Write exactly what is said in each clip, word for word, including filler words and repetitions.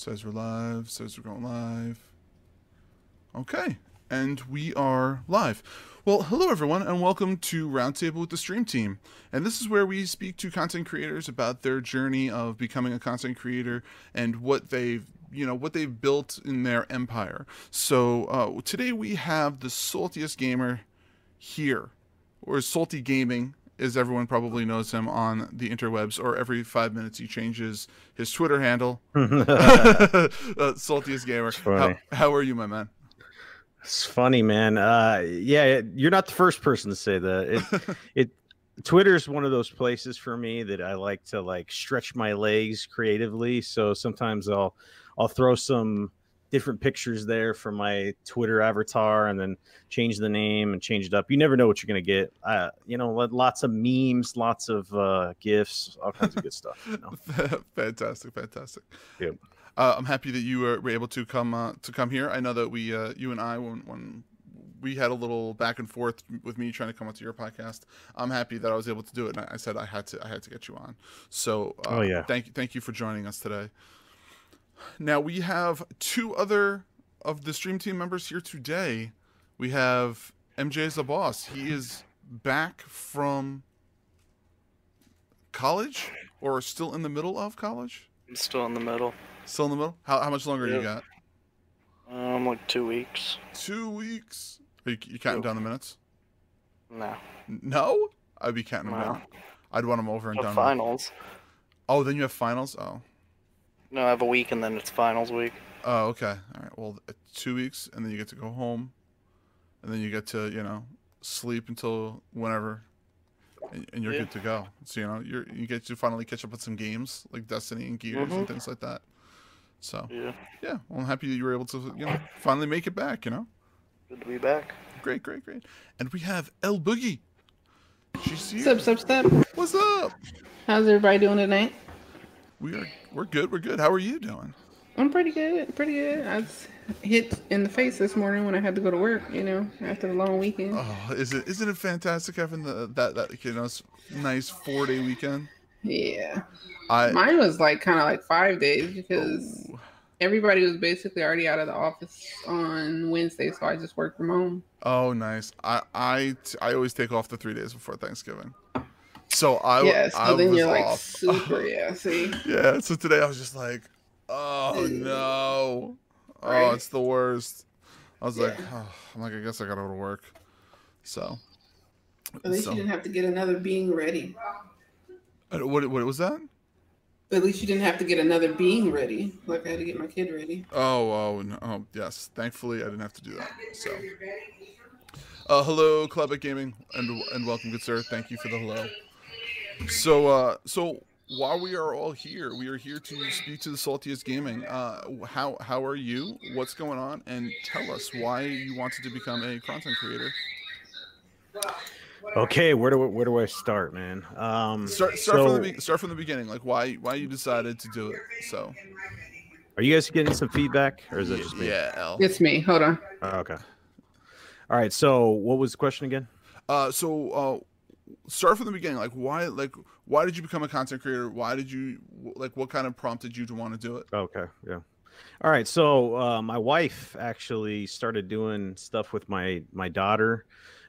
Says we're live, says we're going live. Okay, and we are live. Well, hello everyone, and welcome to Roundtable with the Stream Team. And this is where we speak to content creators about their journey of becoming a content creator and what they've, you know, what they've built in their empire. So uh, today we have the Saltiest Gamer here, or Salty Gaming, as everyone probably knows him on the interwebs, or every five minutes he changes his Twitter handle. uh, Saltiest Gamer. How, how are you, my man? It's funny, man. Uh, yeah, you're not the first person to say that. It, it Twitter's one of those places for me that I like to like stretch my legs creatively. So sometimes I'll I'll throw some different pictures there for my Twitter avatar and then change the name and change it up. You never know what you're going to get. Uh, you know, lots of memes, lots of uh, GIFs, all kinds of good stuff. You know? Fantastic. Fantastic. Yep. Uh, I'm happy that you were able to come uh, to come here. I know that we, uh, you and I, when, when we had a little back and forth with me trying to come onto your podcast, I'm happy that I was able to do it. And I said I had to, I had to get you on. So uh, oh, yeah. thank you. Thank you for joining us today. Now we have two other of the stream team members here today. We have M J's the boss. He is back from college, or still in the middle of college. I'm still in the middle. Still in the middle. How how much longer yep. you got? Um, like two weeks. Two weeks. Are you, you counting yep. down the minutes? No. No? I'd be counting them no. down. I'd want them over and done. Finals. With. Oh, then you have finals. Oh. No, I have a week, and then it's finals week. Oh, okay. All right. Well, two weeks, and then you get to go home, and then you get to, you know, sleep until whenever, and, and you're yeah. good to go. So, you know, you're, you get to finally catch up with some games, like Destiny and Gears mm-hmm. and things like that. So, yeah. yeah. Well, I'm happy that you were able to, you know, finally make it back, you know. Good to be back. Great, great, great. And we have El Boogie. She's here. What's up, step, step? What's up? How's everybody doing tonight? We are, we're good, we're good. How are you doing? I'm pretty good, pretty good. I was hit in the face this morning when I had to go to work, you know, after the long weekend. Oh, is it, isn't it fantastic having the, that, that, you know, nice four-day weekend? Yeah. I, Mine was like kind of like five days because oh. everybody was basically already out of the office on Wednesday, so I just worked from home. Oh, nice. I, I, I always take off the three days before Thanksgiving. So I, yeah, so I then was you're like off. Super, yeah, see? yeah, so today I was just like, oh, no. Oh, right? It's the worst. I was yeah. like, oh, I'm like, I guess I got to go to work. So. At least so. you didn't have to get another being ready. What, what was that? At least you didn't have to get another being ready. Like, I had to get my kid ready. Oh, oh, no. oh yes. Thankfully, I didn't have to do that. So. Uh, hello, Club at Gaming, and, and welcome, good sir. Thank you for the hello. So, uh, so while we are all here, we are here to speak to the Saltiest Gaming. Uh, how how are you? What's going on? And tell us why you wanted to become a content creator. Okay, where do where do I start, man? Um, start start so, from the start from the beginning, like why why you decided to do it. So, are you guys getting some feedback, or is it just me? Yeah, Al. It's me. Hold on. Uh, okay. All right. So, what was the question again? Uh, so. Uh, Start from the beginning. Like why? Like why did you become a content creator? Why did you? Like what kind of prompted you to want to do it? Okay, yeah. All right. So uh, my wife actually started doing stuff with my my daughter.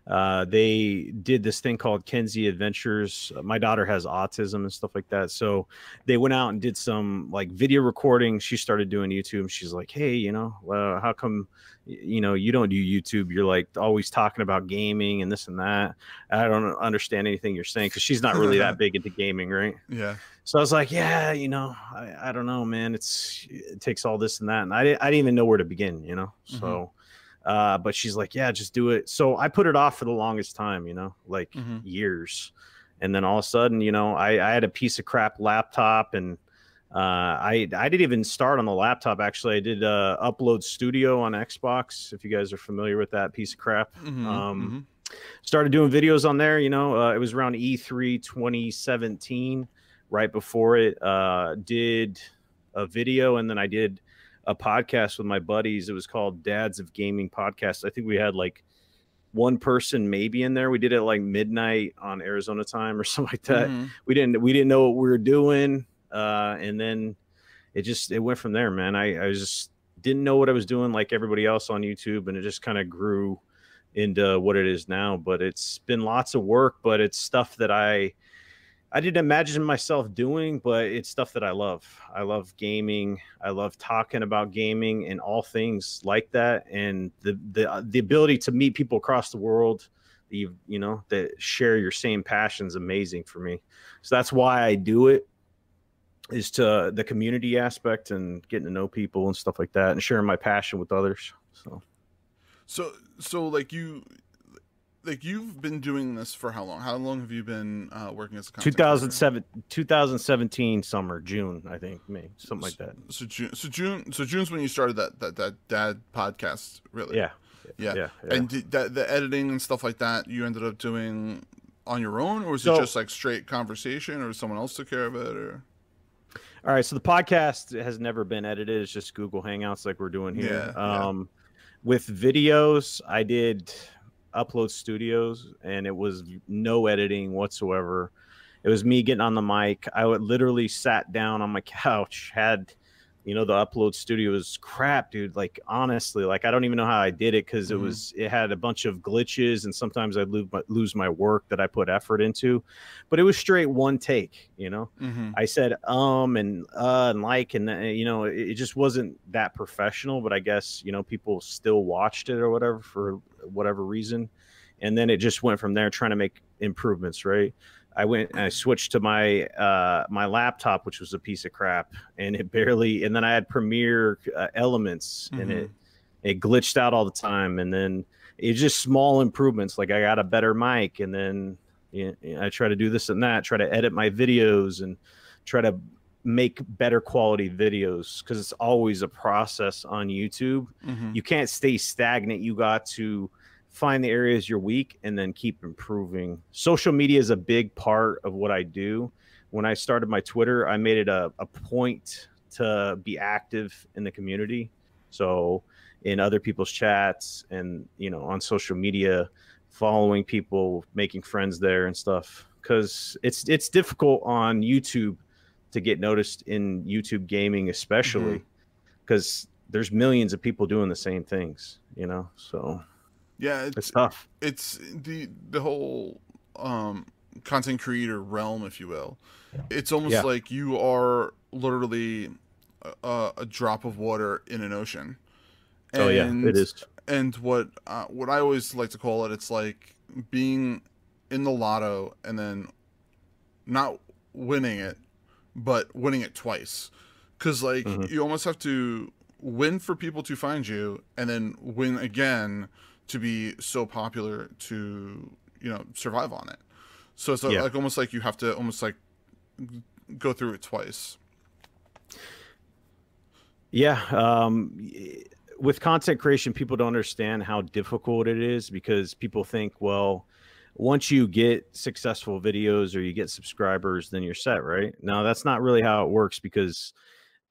Uh, they did this thing called Kenzie Adventures. My daughter has autism and stuff like that. So they went out and did some like video recording. She started doing YouTube. She's like, hey, you know, uh, how come, you know, you don't do YouTube? You're like always talking about gaming and this and that. I don't understand anything you're saying, because she's not really that big into gaming. Right. Yeah. So I was like, yeah, you know, I, I don't know, man. It's it takes all this and that. And I didn't, I didn't even know where to begin, you know, mm-hmm. so. Uh, but she's like, yeah, just do it. So I put it off for the longest time, you know, like mm-hmm. years. And then all of a sudden, you know, I, I had a piece of crap laptop, and uh, I, I didn't even start on the laptop. Actually, I did uh, Upload Studio on Xbox, if you guys are familiar with that piece of crap. Mm-hmm. Um, mm-hmm. Started doing videos on there. You know, uh, it was around E three twenty seventeen, right before it. Uh, did a video, and then I did a podcast with my buddies. It was called Dads of Gaming Podcast. I think we had like one person maybe in there. We did it at like midnight on Arizona time or something like that. Mm-hmm. We didn't we didn't know what we were doing. Uh, and then it just it went from there, man. I, I just didn't know what I was doing like everybody else on YouTube, and it just kind of grew into what it is now. But it's been lots of work, but it's stuff that I I didn't imagine myself doing, but it's stuff that I love. I love gaming. I love talking about gaming and all things like that. And the the the ability to meet people across the world, you you know, that share your same passion is amazing for me. So that's why I do it, is to the community aspect and getting to know people and stuff like that, and sharing my passion with others. So, so, so like you. Like, you've been doing this for how long? How long have you been uh, working as a content two thousand seven, twenty seventeen summer, June, I think, maybe something so, like that. So June, so June, so June's when you started that that that dad podcast, really? Yeah, yeah. yeah, yeah. And did that, the editing and stuff like that, you ended up doing on your own, or was so, it just like straight conversation, or someone else took care of it, or? All right, so the podcast has never been edited. It's just Google Hangouts, like we're doing here. Yeah, um, yeah. With videos, I did Upload Studios, and it was no editing whatsoever. It was me getting on the mic. I would literally sat down on my couch, had, you know, the Upload Studios crap, dude. Like, honestly, like, I don't even know how I did it, because mm-hmm. it was, it had a bunch of glitches, and sometimes I'd lose my, lose my work that I put effort into. But it was straight one take, you know. Mm-hmm. I said um and uh and like, and, you know, it, it just wasn't that professional, but I guess, you know, people still watched it or whatever for whatever reason. And then it just went from there, trying to make improvements, right? I went and I switched to my uh, my laptop, which was a piece of crap, and it barely. And then I had Premiere uh, Elements, mm-hmm. and it it glitched out all the time. And then it's just small improvements, like I got a better mic, and then, you know, I try to do this and that, try to edit my videos and try to make better quality videos, because it's always a process on YouTube. Mm-hmm. You can't stay stagnant. You got to find the areas you're weak and then keep improving. Social media is a big part of what I do. When I started my Twitter, I made it a, a point to be active in the community. So in other people's chats and, you know, on social media, following people, making friends there and stuff. Cause it's, it's difficult on YouTube to get noticed in YouTube gaming, especially mm-hmm. cause there's millions of people doing the same things, you know? So yeah, it's, it's tough. It's the the whole um, content creator realm, if you will. Yeah. It's almost yeah. like you are literally a, a drop of water in an ocean. And, oh yeah, it is. And what uh, what I always like to call it, it's like being in the lotto and then not winning it, but winning it twice. Because like mm-hmm. you almost have to win for people to find you, and then win again to be so popular to, you know, survive on it. So it's yeah. like almost like you have to almost like go through it twice. Yeah. Um, with content creation, people don't understand how difficult it is, because people think, well, once you get successful videos or you get subscribers, then you're set, right? No, that's not really how it works, because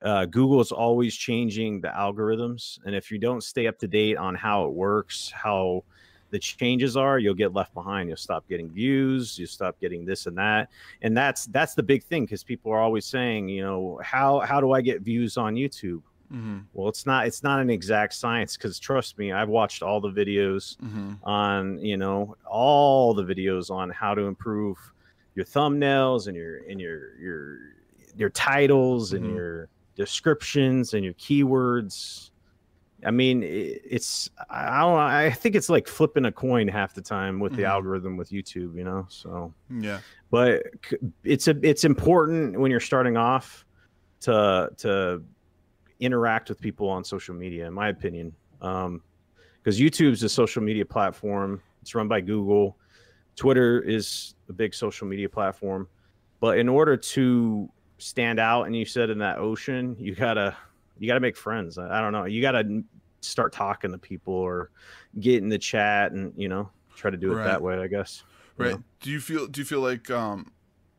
Uh, Google is always changing the algorithms, and if you don't stay up to date on how it works, how the changes are, you'll get left behind. You'll stop getting views. You'll stop getting this and that. And that's that's the big thing, because people are always saying, you know, how how do I get views on YouTube? Mm-hmm. Well, it's not it's not an exact science, because trust me, I've watched all the videos mm-hmm. on, you know, all the videos on how to improve your thumbnails and your and your your your titles mm-hmm. and your descriptions and your keywords. I mean, it's I don't know, I think it's like flipping a coin half the time with the mm-hmm. algorithm with YouTube, you know. So yeah, but it's a it's important when you're starting off to to interact with people on social media, in my opinion, um because YouTube's a social media platform. It's run by Google. Twitter is a big social media platform, but in order to stand out, and you said in that ocean, you gotta you gotta make friends. I don't know, you gotta start talking to people or get in the chat, and, you know, try to do it right. that way, I guess, right? Know? do you feel do you feel like um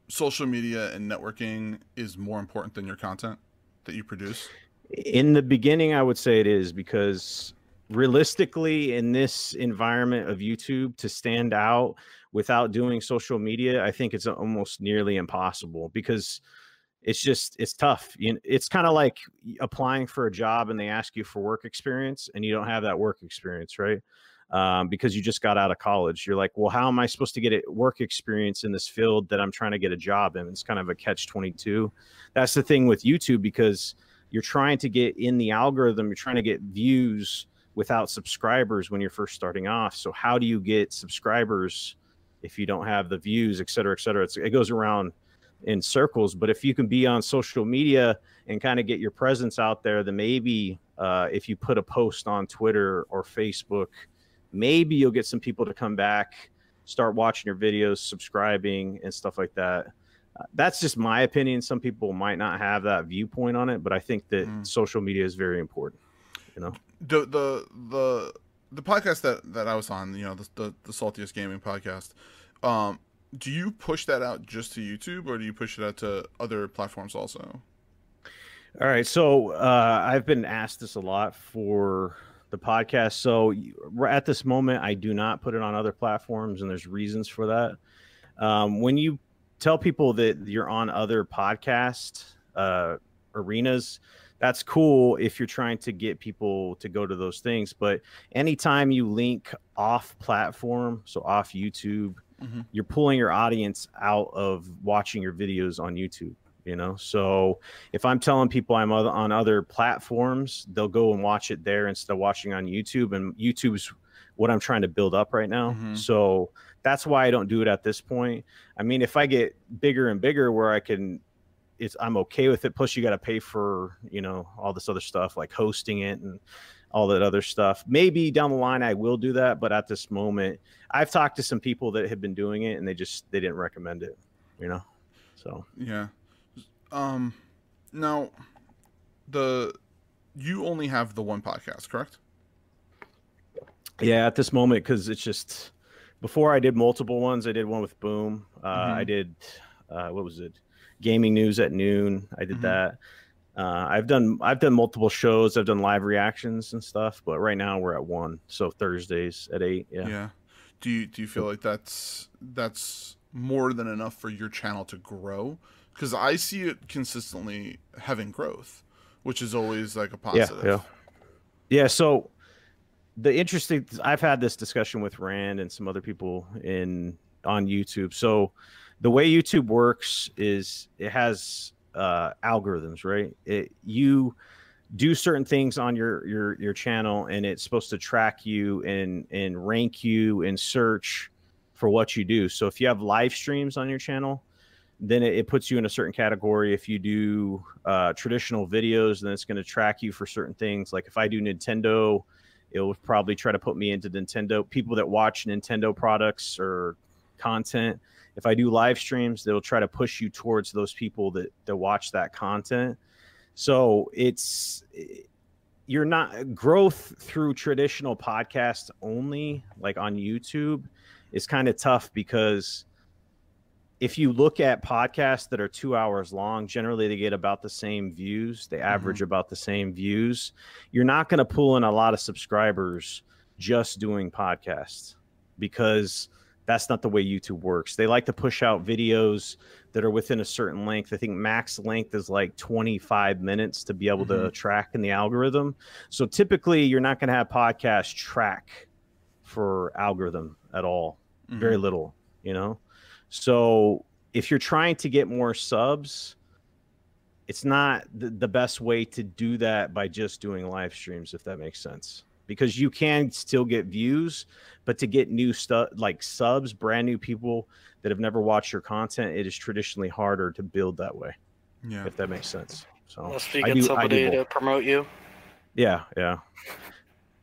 social media and networking is more important than your content that you produce? In the beginning, I would say it is, because realistically, in this environment of YouTube, to stand out without doing social media, I think it's almost nearly impossible, because it's just, it's tough. You know, it's kind of like applying for a job and they ask you for work experience and you don't have that work experience, right? Um, because you just got out of college. You're like, well, how am I supposed to get a work experience in this field that I'm trying to get a job in? It's kind of a catch twenty-two. That's the thing with YouTube, because you're trying to get in the algorithm. You're trying to get views without subscribers when you're first starting off. So how do you get subscribers if you don't have the views, et cetera, et cetera? It's, it goes around in circles. But if you can be on social media and kind of get your presence out there, then maybe uh, if you put a post on Twitter or Facebook, maybe you'll get some people to come back, start watching your videos, subscribing and stuff like that. Uh, that's just my opinion. Some people might not have that viewpoint on it, but I think that mm. social media is very important. You know, the the the, the podcast that, that I was on, you know, the, the, the Saltiest Gaming podcast, um, do you push that out just to YouTube or do you push it out to other platforms also? All right. So uh, I've been asked this a lot for the podcast. So at this moment, I do not put it on other platforms, and there's reasons for that. Um, when you tell people that you're on other podcast uh, arenas, that's cool if you're trying to get people to go to those things. But anytime you link off platform, so off YouTube, mm-hmm. you're pulling your audience out of watching your videos on YouTube. You know, so if I'm telling people I'm other, on other platforms, they'll go and watch it there instead of watching on YouTube. And YouTube's what I'm trying to build up right now. Mm-hmm. So that's why I don't do it at this point. I mean, if I get bigger and bigger where I can, it's, I'm okay with it. Plus, you got to pay for, you know, all this other stuff like hosting it and all that other stuff. Maybe down the line I will do that. But at this moment, I've talked to some people that have been doing it and they just they didn't recommend it, you know, so yeah. Um, now the, you only have the one podcast, correct? Yeah. At this moment, cause it's just, before I did multiple ones, I did one with Boom. Uh, mm-hmm. I did, uh, what was it? Gaming News at Noon. I did mm-hmm. that. Uh, I've done, I've done multiple shows. I've done live reactions and stuff, but right now we're at one. So Thursdays at eight. Yeah. Yeah. Do you, do you feel like that's, that's more than enough for your channel to grow? Because I see it consistently having growth, which is always like a positive. Yeah, yeah. yeah so the interesting, I've had this discussion with Rand and some other people in on YouTube. So the way YouTube works is it has uh, algorithms, right? It, you do certain things on your, your, your channel and it's supposed to track you and, and rank you and search for what you do. So if you have live streams on your channel, then it puts you in a certain category. If you do uh, traditional videos, then it's going to track you for certain things. Like if I do Nintendo, it will probably try to put me into Nintendo. People that watch Nintendo products or content. If I do live streams, they'll try to push you towards those people that, that watch that content. So it's, you're not, growth through traditional podcasts only, like on YouTube, is kind of tough because if you look at podcasts that are two hours long, generally they get about the same views. They average mm-hmm. about the same views. You're not going to pull in a lot of subscribers just doing podcasts because that's not the way YouTube works. They like to push out videos that are within a certain length. I think max length is like twenty-five minutes to be able mm-hmm. to track in the algorithm. So typically you're not going to have podcasts track for algorithm at all. Mm-hmm. Very little, you know? So if you're trying to get more subs, it's not the, the best way to do that by just doing live streams, if that makes sense, because you can still get views, but to get new stuff like subs, brand new people that have never watched your content, it is traditionally harder to build that way. Yeah, if that makes sense. So unless you get somebody to promote you. Yeah. Yeah.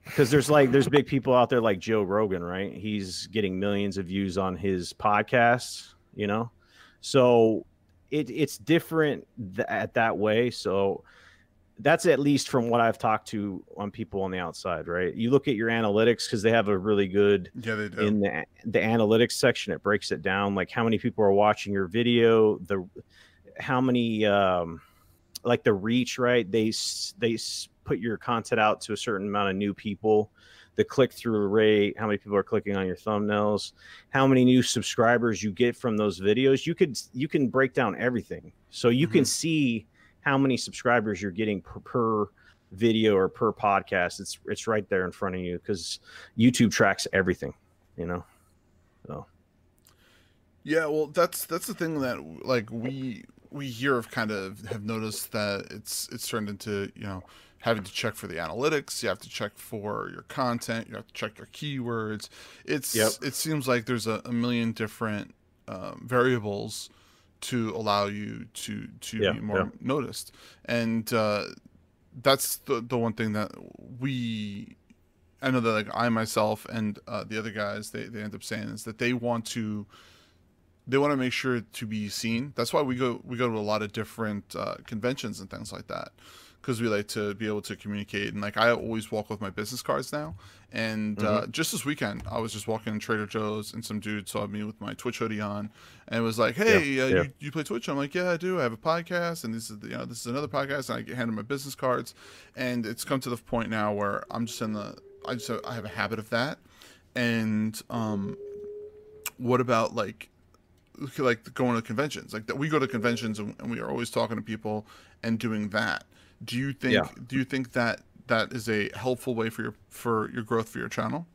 Because there's like there's big people out there like Joe Rogan, right? He's getting millions of views on his podcasts, you know? So it, it's different th- at that way. So that's at least from what I've talked to on people on the outside, right? You look at your analytics because they have a really good yeah, they do. in the, the analytics section. It breaks it down like how many people are watching your video, the how many um, like the reach, right? They they. put your content out to a certain amount of new people. the click-through rate, how many people are clicking on your thumbnails, how many new subscribers you get from those videos. You could you can break down everything. So you mm-hmm. can see how many subscribers you're getting per, per video or per podcast. It's it's right there in front of you because YouTube tracks everything, you know. So yeah, well, that's that's the thing that like we we here have kind of have noticed that it's it's turned into, you know, having to check for the analytics, you have to check for your content, you have to check your keywords. It's yep. it seems like there's a, a million different um, variables to allow you to to yeah, be more yeah. noticed, and uh, that's the the one thing that we. I know that like I myself and uh, the other guys, they, they end up saying is that they want to, they want to make sure to be seen. That's why we go we go to a lot of different uh, conventions and things like that, because we like to be able to communicate. And like I always walk with my business cards now. And mm-hmm. uh, just this weekend, I was just walking in Trader Joe's and some dude saw me with my Twitch hoodie on and was like, "Hey, yeah, uh, yeah. You, you play Twitch?" I'm like, "Yeah, I do. I have a podcast, and this is the, you know this is another podcast." And I get handed my business cards, and it's come to the point now where I'm just in the I just have, I have a habit of that. And um, what about like like going to conventions? Like that we go to conventions and, and we are always talking to people and doing that. Do you think yeah. do you think that that is a helpful way for your for your growth for your channel?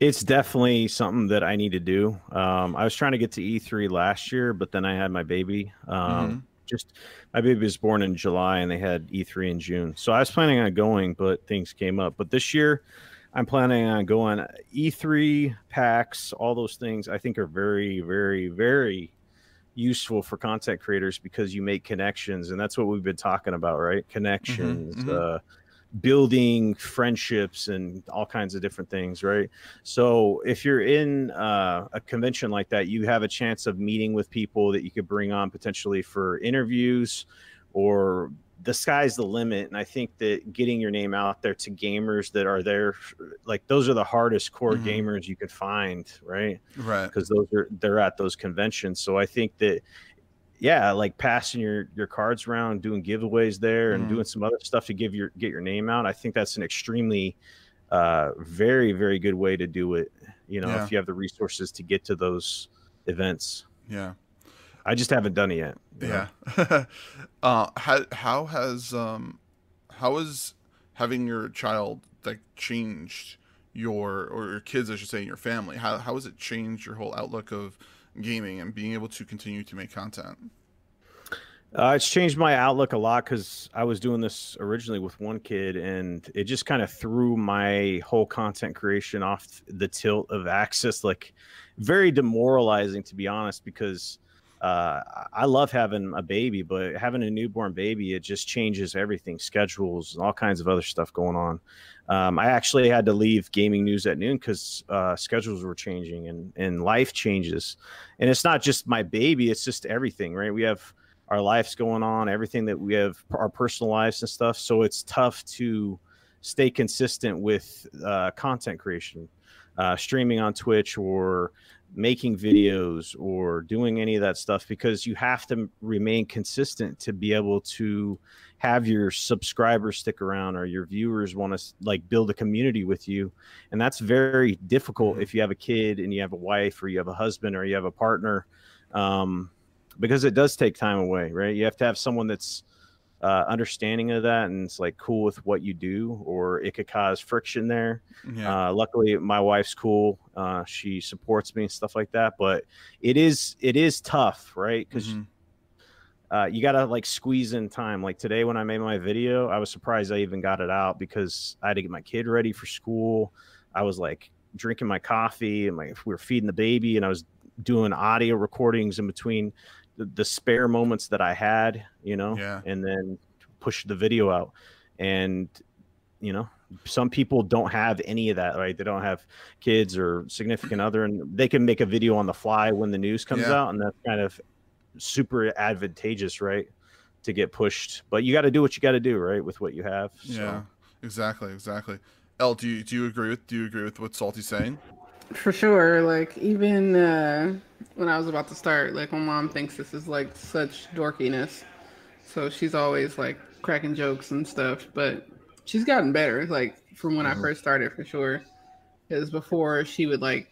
It's definitely something that I need to do. Um, I was trying to get to E three last year, but then I had my baby. Um, mm-hmm. Just my baby was born in July and they had E three in June. So I was planning on going, but things came up. But this year I'm planning on going. E three, PAX, all those things I think are very, very, very useful for content creators because you make connections. And that's what we've been talking about, right? Connections, mm-hmm, mm-hmm. Uh, building friendships and all kinds of different things, right? So if you're in uh, a convention like that, you have a chance of meeting with people that you could bring on potentially for interviews, or the sky's the limit. And I think that getting your name out there to gamers that are there, like those are the hardest core mm-hmm. gamers you could find, right? Right. Because those are they're at those conventions. So I think that yeah, like passing your, your cards around, doing giveaways there and mm. doing some other stuff to give your get your name out. I think that's an extremely uh, very, very good way to do it, you know, yeah. if you have the resources to get to those events. Yeah. I just haven't done it yet. Yeah. uh, how, how has um, how has having your child like changed your or your kids, I should say, in your family? How, how has it changed your whole outlook of gaming and being able to continue to make content? Uh, it's changed my outlook a lot because I was doing this originally with one kid and it just kind of threw my whole content creation off the tilt of axis. Like very demoralizing, to be honest, because uh, I love having a baby, but having a newborn baby, it just changes everything, schedules and all kinds of other stuff going on. Um, I actually had to leave Gaming News at Noon because uh, schedules were changing and, and life changes. And it's not just my baby. It's just everything, right? We have our lives going on, everything that we have, our personal lives and stuff. So it's tough to stay consistent with uh, content creation, uh, streaming on Twitch or making videos or doing any of that stuff, because you have to remain consistent to be able to have your subscribers stick around or your viewers want to like build a community with you. And that's very difficult if you have a kid and you have a wife or you have a husband or you have a partner, um, because it does take time away, right? You have to have someone that's uh, understanding of that and it's like cool with what you do, or it could cause friction there. Yeah. Uh, luckily my wife's cool. Uh, she supports me and stuff like that, but it is, it is tough, right? Cause mm-hmm. uh, you gotta like squeeze in time. Like today when I made my video, I was surprised I even got it out because I had to get my kid ready for school. I was like drinking my coffee and like we were feeding the baby and I was doing audio recordings in between the spare moments that I had, you know, yeah. and then push the video out. And, you know, some people don't have any of that, right? They don't have kids or significant other, and they can make a video on the fly when the news comes yeah. out. And that's kind of super advantageous, right? To get pushed, but you got to do what you got to do, right? With what you have. So. Yeah, exactly. Exactly. El, do you, do you agree with, do you agree with what Salty's saying? For sure. Like even, uh, when I was about to start, like my mom thinks this is like such dorkiness, so she's always like cracking jokes and stuff, but she's gotten better, like from when mm-hmm. I first started for sure. Because before she would like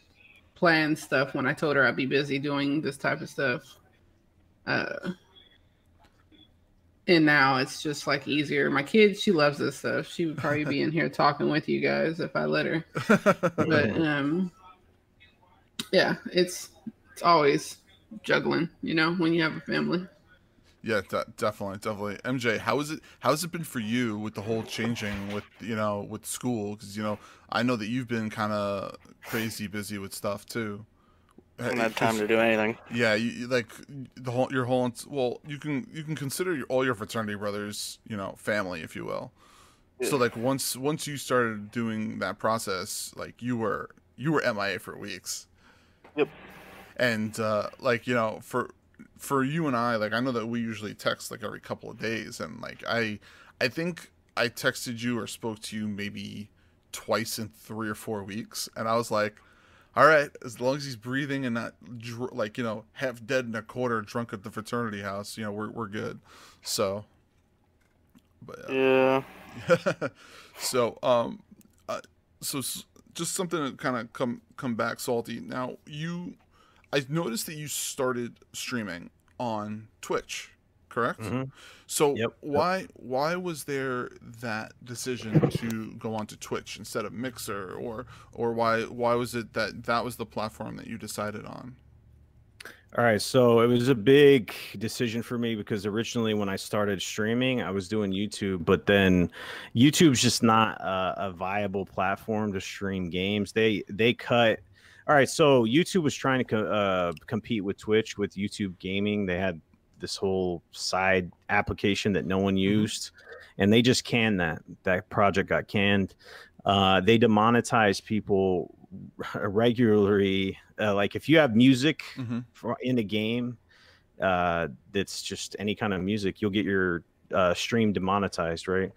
plan stuff when I told her I'd be busy doing this type of stuff. Uh, and now it's just like easier. My kids, she loves this stuff. She would probably be in here talking with you guys if I let her. But um, yeah, it's it's always juggling, you know, when you have a family. Yeah, de- definitely, definitely. M J, how is it? How's it been for you with the whole changing with you know with school? Because you know, I know that you've been kind of crazy busy with stuff too. I don't have time to do anything. Yeah, you, like the whole your whole well, you can you can consider your, all your fraternity brothers, you know, family, if you will. Yeah. So like once once you started doing that process, like you were you were M I A for weeks. Yep. And uh, like you know for. for you and I, like I know that we usually text like every couple of days, and like I I think I texted you or spoke to you maybe twice in three or four weeks, and I was like, all right, as long as he's breathing and not dr- like you know half dead and a quarter drunk at the fraternity house, you know we're we're good. So but yeah, yeah. so um uh, so s- just something to kind of come come back Salty. Now you I noticed that you started streaming on Twitch, correct? Mm-hmm. So yep. why why was there that decision to go onto Twitch instead of Mixer, or or why why was it that that was the platform that you decided on? All right, so it was a big decision for me because originally when I started streaming, I was doing YouTube, but then YouTube's just not a, a viable platform to stream games. They they cut. All right, so YouTube was trying to uh, compete with Twitch with YouTube Gaming. They had this whole side application that no one used, and they just canned that. That project got canned. Uh, they demonetized people regularly. Uh, like if you have music mm-hmm. for, in a game, uh, that's just any kind of music, you'll get your uh, stream demonetized, right?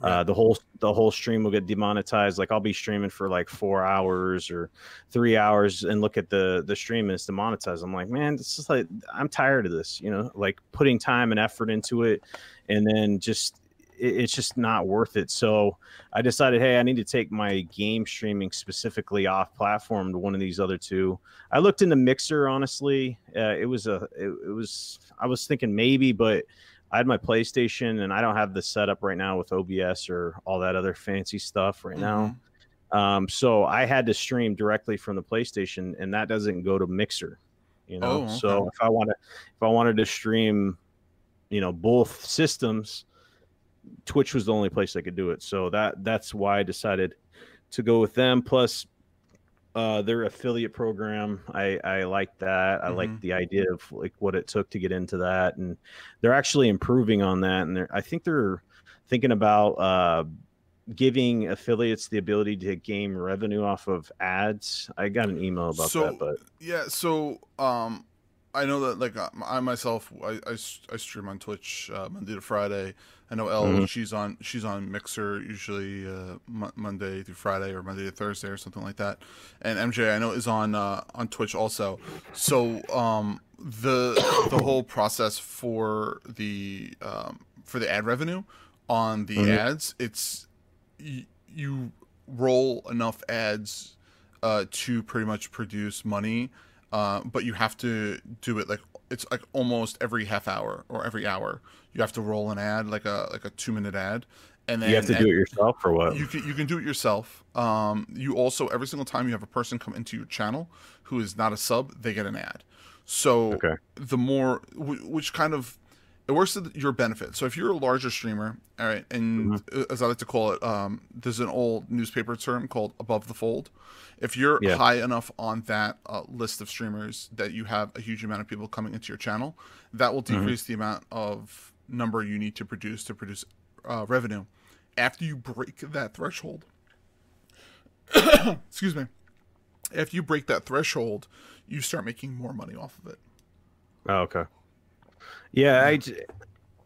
Uh, the whole the whole stream will get demonetized. Like I'll be streaming for like four hours or three hours and look at the, the stream and it's demonetized. I'm like, man, this is like I'm tired of this, you know, like putting time and effort into it, and then just it, it's just not worth it. So I decided, hey, I need to take my game streaming specifically off platform to one of these other two. I looked into Mixer, honestly. Uh, it was a it, it was I was thinking maybe, but I had my PlayStation, and I don't have the setup right now with O B S or all that other fancy stuff right now. Mm-hmm. Um, so I had to stream directly from the PlayStation, and that doesn't go to Mixer, you know. Oh, okay. So if I want to, if I wanted to stream, you know, both systems, Twitch was the only place I could do it. So that that's why I decided to go with them. Plus, uh, their affiliate program, I, I like that. I mm-hmm. like the idea of like what it took to get into that, and they're actually improving on that. And they're, I think they're thinking about uh, giving affiliates the ability to gain revenue off of ads. I got an email about so, that, but yeah. So um, I know that like I myself, I, I, I stream on Twitch uh, Monday to Friday. I know Elle, mm-hmm. she's on she's on Mixer usually uh, Mo- Monday through Friday or Monday to Thursday or something like that. And M J, I know, is on uh, on Twitch also. So um, the the whole process for the um, for the ad revenue on the mm-hmm. ads, it's y- you roll enough ads uh, to pretty much produce money, uh, but you have to do it like it's like almost every half hour or every hour. You have to roll an ad, like a like a two minute ad, and then you have to do it yourself or what? You can you can do it yourself. Um, you also every single time you have a person come into your channel who is not a sub, they get an ad. So okay. the more which kind of it works to your benefit. So if you're a larger streamer, all right, and mm-hmm. as I like to call it, um, there's an old newspaper term called above the fold. If you're yeah. high enough on that uh, list of streamers that you have a huge amount of people coming into your channel, that will decrease mm-hmm. the amount of number you need to produce to produce uh, revenue. After you break that threshold, excuse me, after you break that threshold, you start making more money off of it. Oh, okay. Yeah, I,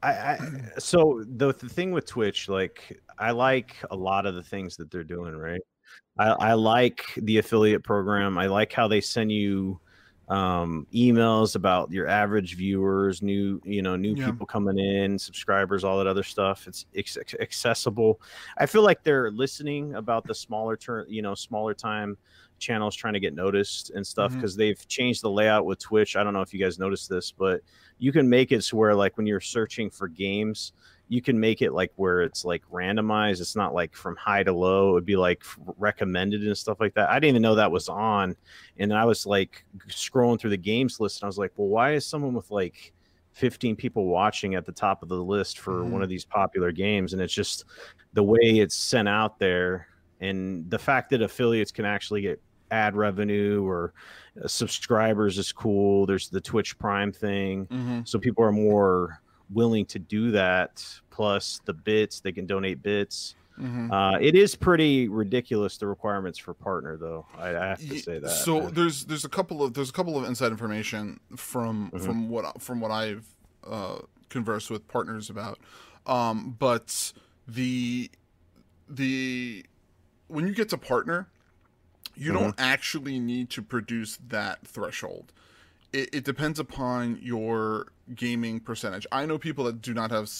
I, I so the, the thing with Twitch, like I like a lot of the things that they're doing, right? I, I like the affiliate program. I like how they send you um, emails about your average viewers, new, you know, new yeah. people coming in, subscribers, all that other stuff. It's, it's accessible. I feel like they're listening about the smaller turn, you know, smaller time channels trying to get noticed and stuff, because mm-hmm. they've changed the layout with Twitch. I don't know if you guys noticed this, but you can make it so where, like, when you're searching for games, you can make it like where it's like randomized. It's not like from high to low. It would be like recommended and stuff like that. I didn't even know that was on. And then I was like scrolling through the games list, and I was like, well, why is someone with like fifteen people watching at the top of the list for mm-hmm. one of these popular games? And it's just the way it's sent out there, and the fact that affiliates can actually get ad revenue or uh, subscribers is cool. There's the Twitch Prime thing. Mm-hmm. So people are more willing to do that. Plus the bits, they can donate bits. Mm-hmm. Uh, it is pretty ridiculous, the requirements for partner, though. I, I have to say that. So there's there's a couple of there's a couple of inside information from mm-hmm. from what from what I've uh, conversed with partners about. Um, but the the when you get to partner, you mm-hmm. don't actually need to produce that threshold. It, it depends upon your gaming percentage. I know people that do not have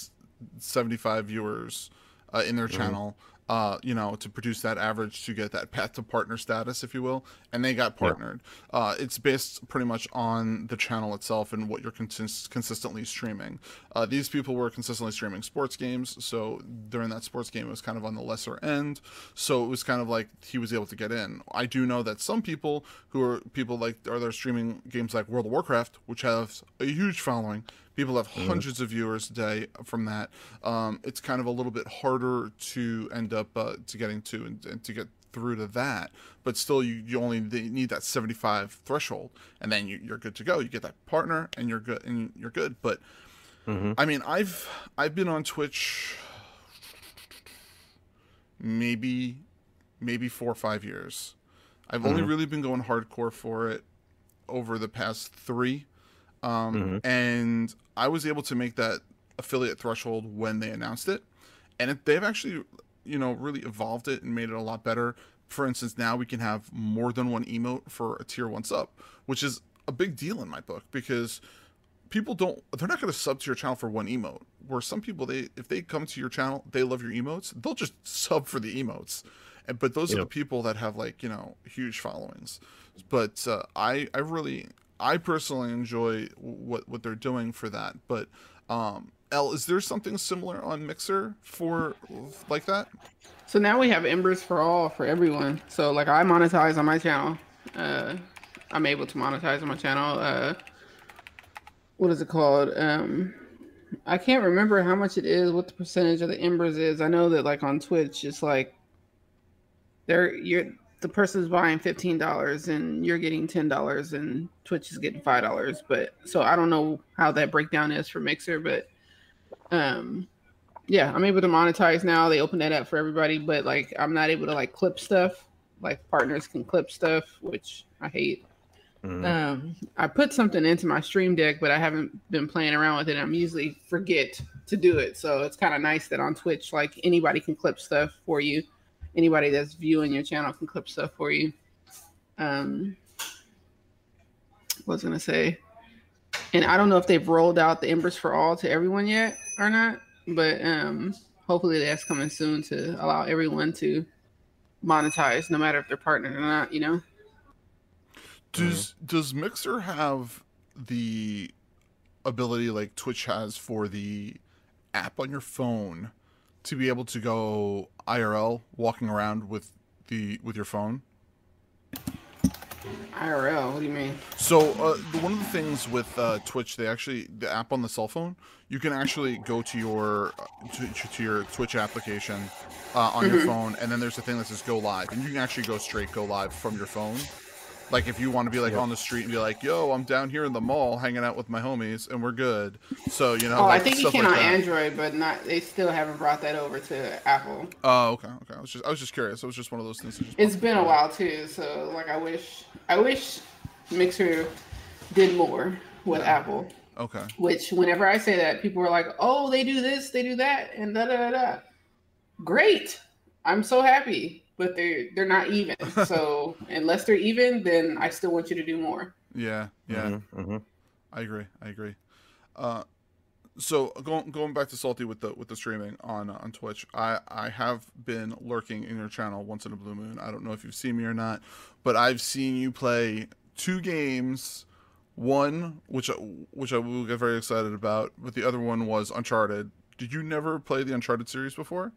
seventy-five viewers uh, in their mm-hmm. channel, uh, you know, to produce that average to get that path to partner status, if you will, and they got partnered. Yeah. Uh, it's based pretty much on the channel itself and what you're cons- consistently streaming. Uh, these people were consistently streaming sports games, so during that sports game, it was kind of on the lesser end, so it was kind of like he was able to get in. I do know that some people who are people like, are they're streaming games like World of Warcraft, which have a huge following. People have hundreds of viewers a day from that. Um, it's kind of a little bit harder to end up uh, to getting to and, and to get through to that. But still, you, you only need that seventy-five threshold, and then you, you're good to go. You get that partner, and you're good. And you're good. But mm-hmm. I mean, I've I've been on Twitch maybe maybe four or five years. I've mm-hmm. only really been going hardcore for it over the past three. Um, mm-hmm. And I was able to make that affiliate threshold when they announced it, and it, they've actually, you know, really evolved it and made it a lot better. For instance, now we can have more than one emote for a tier one sub, which is a big deal in my book, because people don't, they're not going to sub to your channel for one emote, where some people, they, if they come to your channel, they love your emotes, they'll just sub for the emotes. And, but those yep. are the people that have, like, you know, huge followings. But, uh, I, I really, I personally enjoy what what they're doing for that. But um, L, is there something similar on Mixer for like that? So now we have Embers for all, for everyone. So like I monetize on my channel. Uh, I'm able to monetize on my channel. Uh, what is it called? Um, I can't remember how much it is, what the percentage of the Embers is. I know that like on Twitch, it's like they're you're. the person's buying fifteen dollars and you're getting ten dollars and Twitch is getting five dollars. But so I don't know how that breakdown is for Mixer, but um, yeah, I'm able to monetize now. They open that up for everybody, but like, I'm not able to like clip stuff. Like partners can clip stuff, which I hate. Mm-hmm. Um, I put something into my stream deck, but I haven't been playing around with it. I'm usually forget to do it. So it's kind of nice that on Twitch, like anybody can clip stuff for you. Anybody that's viewing your channel can clip stuff for you. Um, I was gonna say, and I don't know if they've rolled out the Embers for all to everyone yet or not, but um, hopefully that's coming soon to allow everyone to monetize, no matter if they're partnered or not. You know. Does does Mixer have the ability like Twitch has for the app on your phone to be able to go I R L, walking around with the with your phone? I R L, what do you mean? So uh, one of the things with uh, Twitch, they actually the app on the cell phone, you can actually go to your to, to your Twitch application uh, on mm-hmm. your phone, and then there's a thing that says go live, and you can actually go straight go live from your phone. Like if you want to be like yep. on the street and be like, yo, I'm down here in the mall hanging out with my homies and we're good. So, you know, oh, like, I think you can like on that. Android, but not, they still haven't brought that over to Apple. Oh, okay. Okay. I was just, I was just curious. It was just one of those things. Just it's been a while too. So like, I wish, I wish Mixer did more with yeah. Apple. Okay. Which whenever I say that, people are like, oh, they do this, they do that. And da, da, da, da. Great. I'm so happy. But they're, they're not even. So unless they're even, then I still want you to do more. Yeah, yeah. Mm-hmm, mm-hmm. I agree. I agree. Uh, so going going back to Salty with the with the streaming on uh, on Twitch, I I have been lurking in your channel once in a blue moon. I don't know if you've seen me or not, but I've seen you play two games. One which which I will get very excited about, but the other one was Uncharted. Did you never play the Uncharted series before?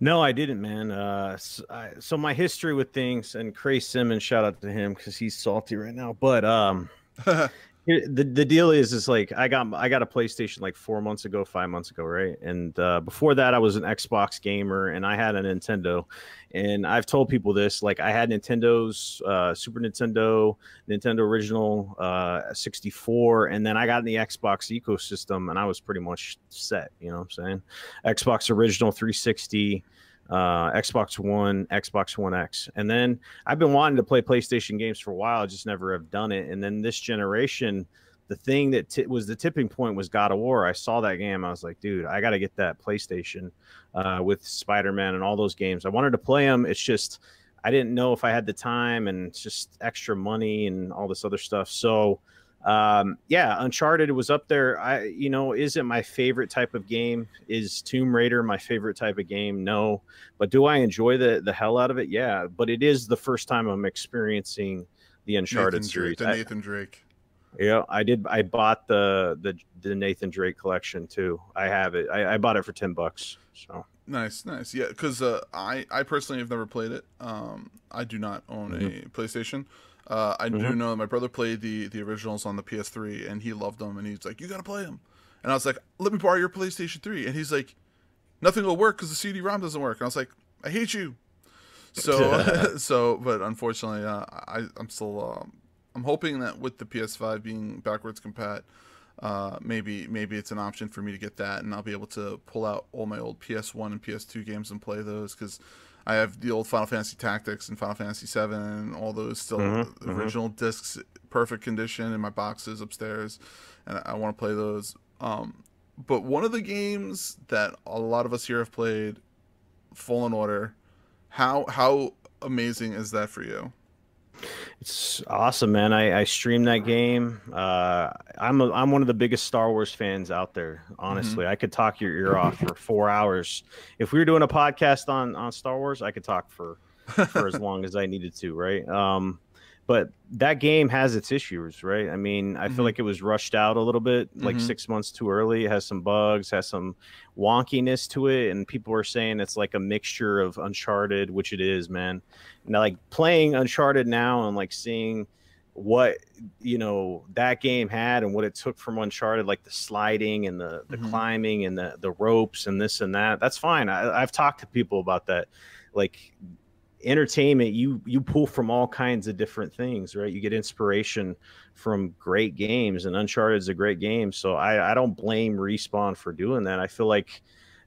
No, I didn't, man. Uh, so, I, so my history with things, and Cray Simmons, shout out to him because he's salty right now. But um, the the deal is, is like I got I got a PlayStation like four months ago, five months ago, right? And uh, before that, I was an Xbox gamer, and I had a Nintendo. And I've told people this, like I had Nintendo's uh, Super Nintendo, Nintendo Original, uh, sixty-four, and then I got in the Xbox ecosystem, and I was pretty much set. You know what I'm saying? Xbox Original, three sixty, uh, Xbox One, Xbox One X, and then I've been wanting to play PlayStation games for a while. I just never have done it. And then this generation, the thing that t- was the tipping point was God of War. I saw that game. I was like, dude, I got to get that PlayStation uh, with Spider-Man and all those games. I wanted to play them. It's just I didn't know if I had the time, and it's just extra money and all this other stuff. So, um, yeah, Uncharted was up there. I, you know, is it my favorite type of game? Is Tomb Raider my favorite type of game? No. But do I enjoy the, the hell out of it? Yeah. But it is the first time I'm experiencing the Uncharted Nathan series. Drake, the Nathan Drake. Yeah, I did. I bought the, the the Nathan Drake collection too. I have it. I, I bought it for ten bucks. So nice, nice. Yeah, because uh, I I personally have never played it. Um, I do not own mm-hmm. a PlayStation. Uh, I mm-hmm. do know that my brother played the the originals on the P S three, and he loved them. And he's like, "You gotta play them." And I was like, "Let me borrow your PlayStation three." And he's like, "Nothing will work because the C D ROM doesn't work." And I was like, "I hate you." So so, but unfortunately, uh, I I'm still. Um, I'm hoping that with the P S five being backwards compat, uh, maybe maybe it's an option for me to get that, and I'll be able to pull out all my old P S one and P S two games and play those, because I have the old Final Fantasy Tactics and Final Fantasy seven and all those still mm-hmm, original mm-hmm. discs, perfect condition in my boxes upstairs, and I, I want to play those. Um, but one of the games that a lot of us here have played, Fallen Order, how how amazing is that for you? It's awesome, man. I, I stream that game. Uh, I'm a, I'm one of the biggest Star Wars fans out there. Honestly, mm-hmm. I could talk your ear off for four hours. If we were doing a podcast on, on Star Wars, I could talk for, for as long as I needed to. Right. Um, but that game has its issues, right? I mean, I mm-hmm. feel like it was rushed out a little bit, like mm-hmm. six months too early. It has some bugs, has some wonkiness to it, and people are saying it's like a mixture of Uncharted, which it is, man. Now, like playing Uncharted now and like seeing what you know that game had and what it took from Uncharted, like the sliding and the, the mm-hmm. climbing and the the ropes and this and that. That's fine. I, I've talked to people about that, like. Entertainment, you you pull from all kinds of different things, right? You get inspiration from great games, and Uncharted is a great game. So I, I don't blame Respawn for doing that. I feel like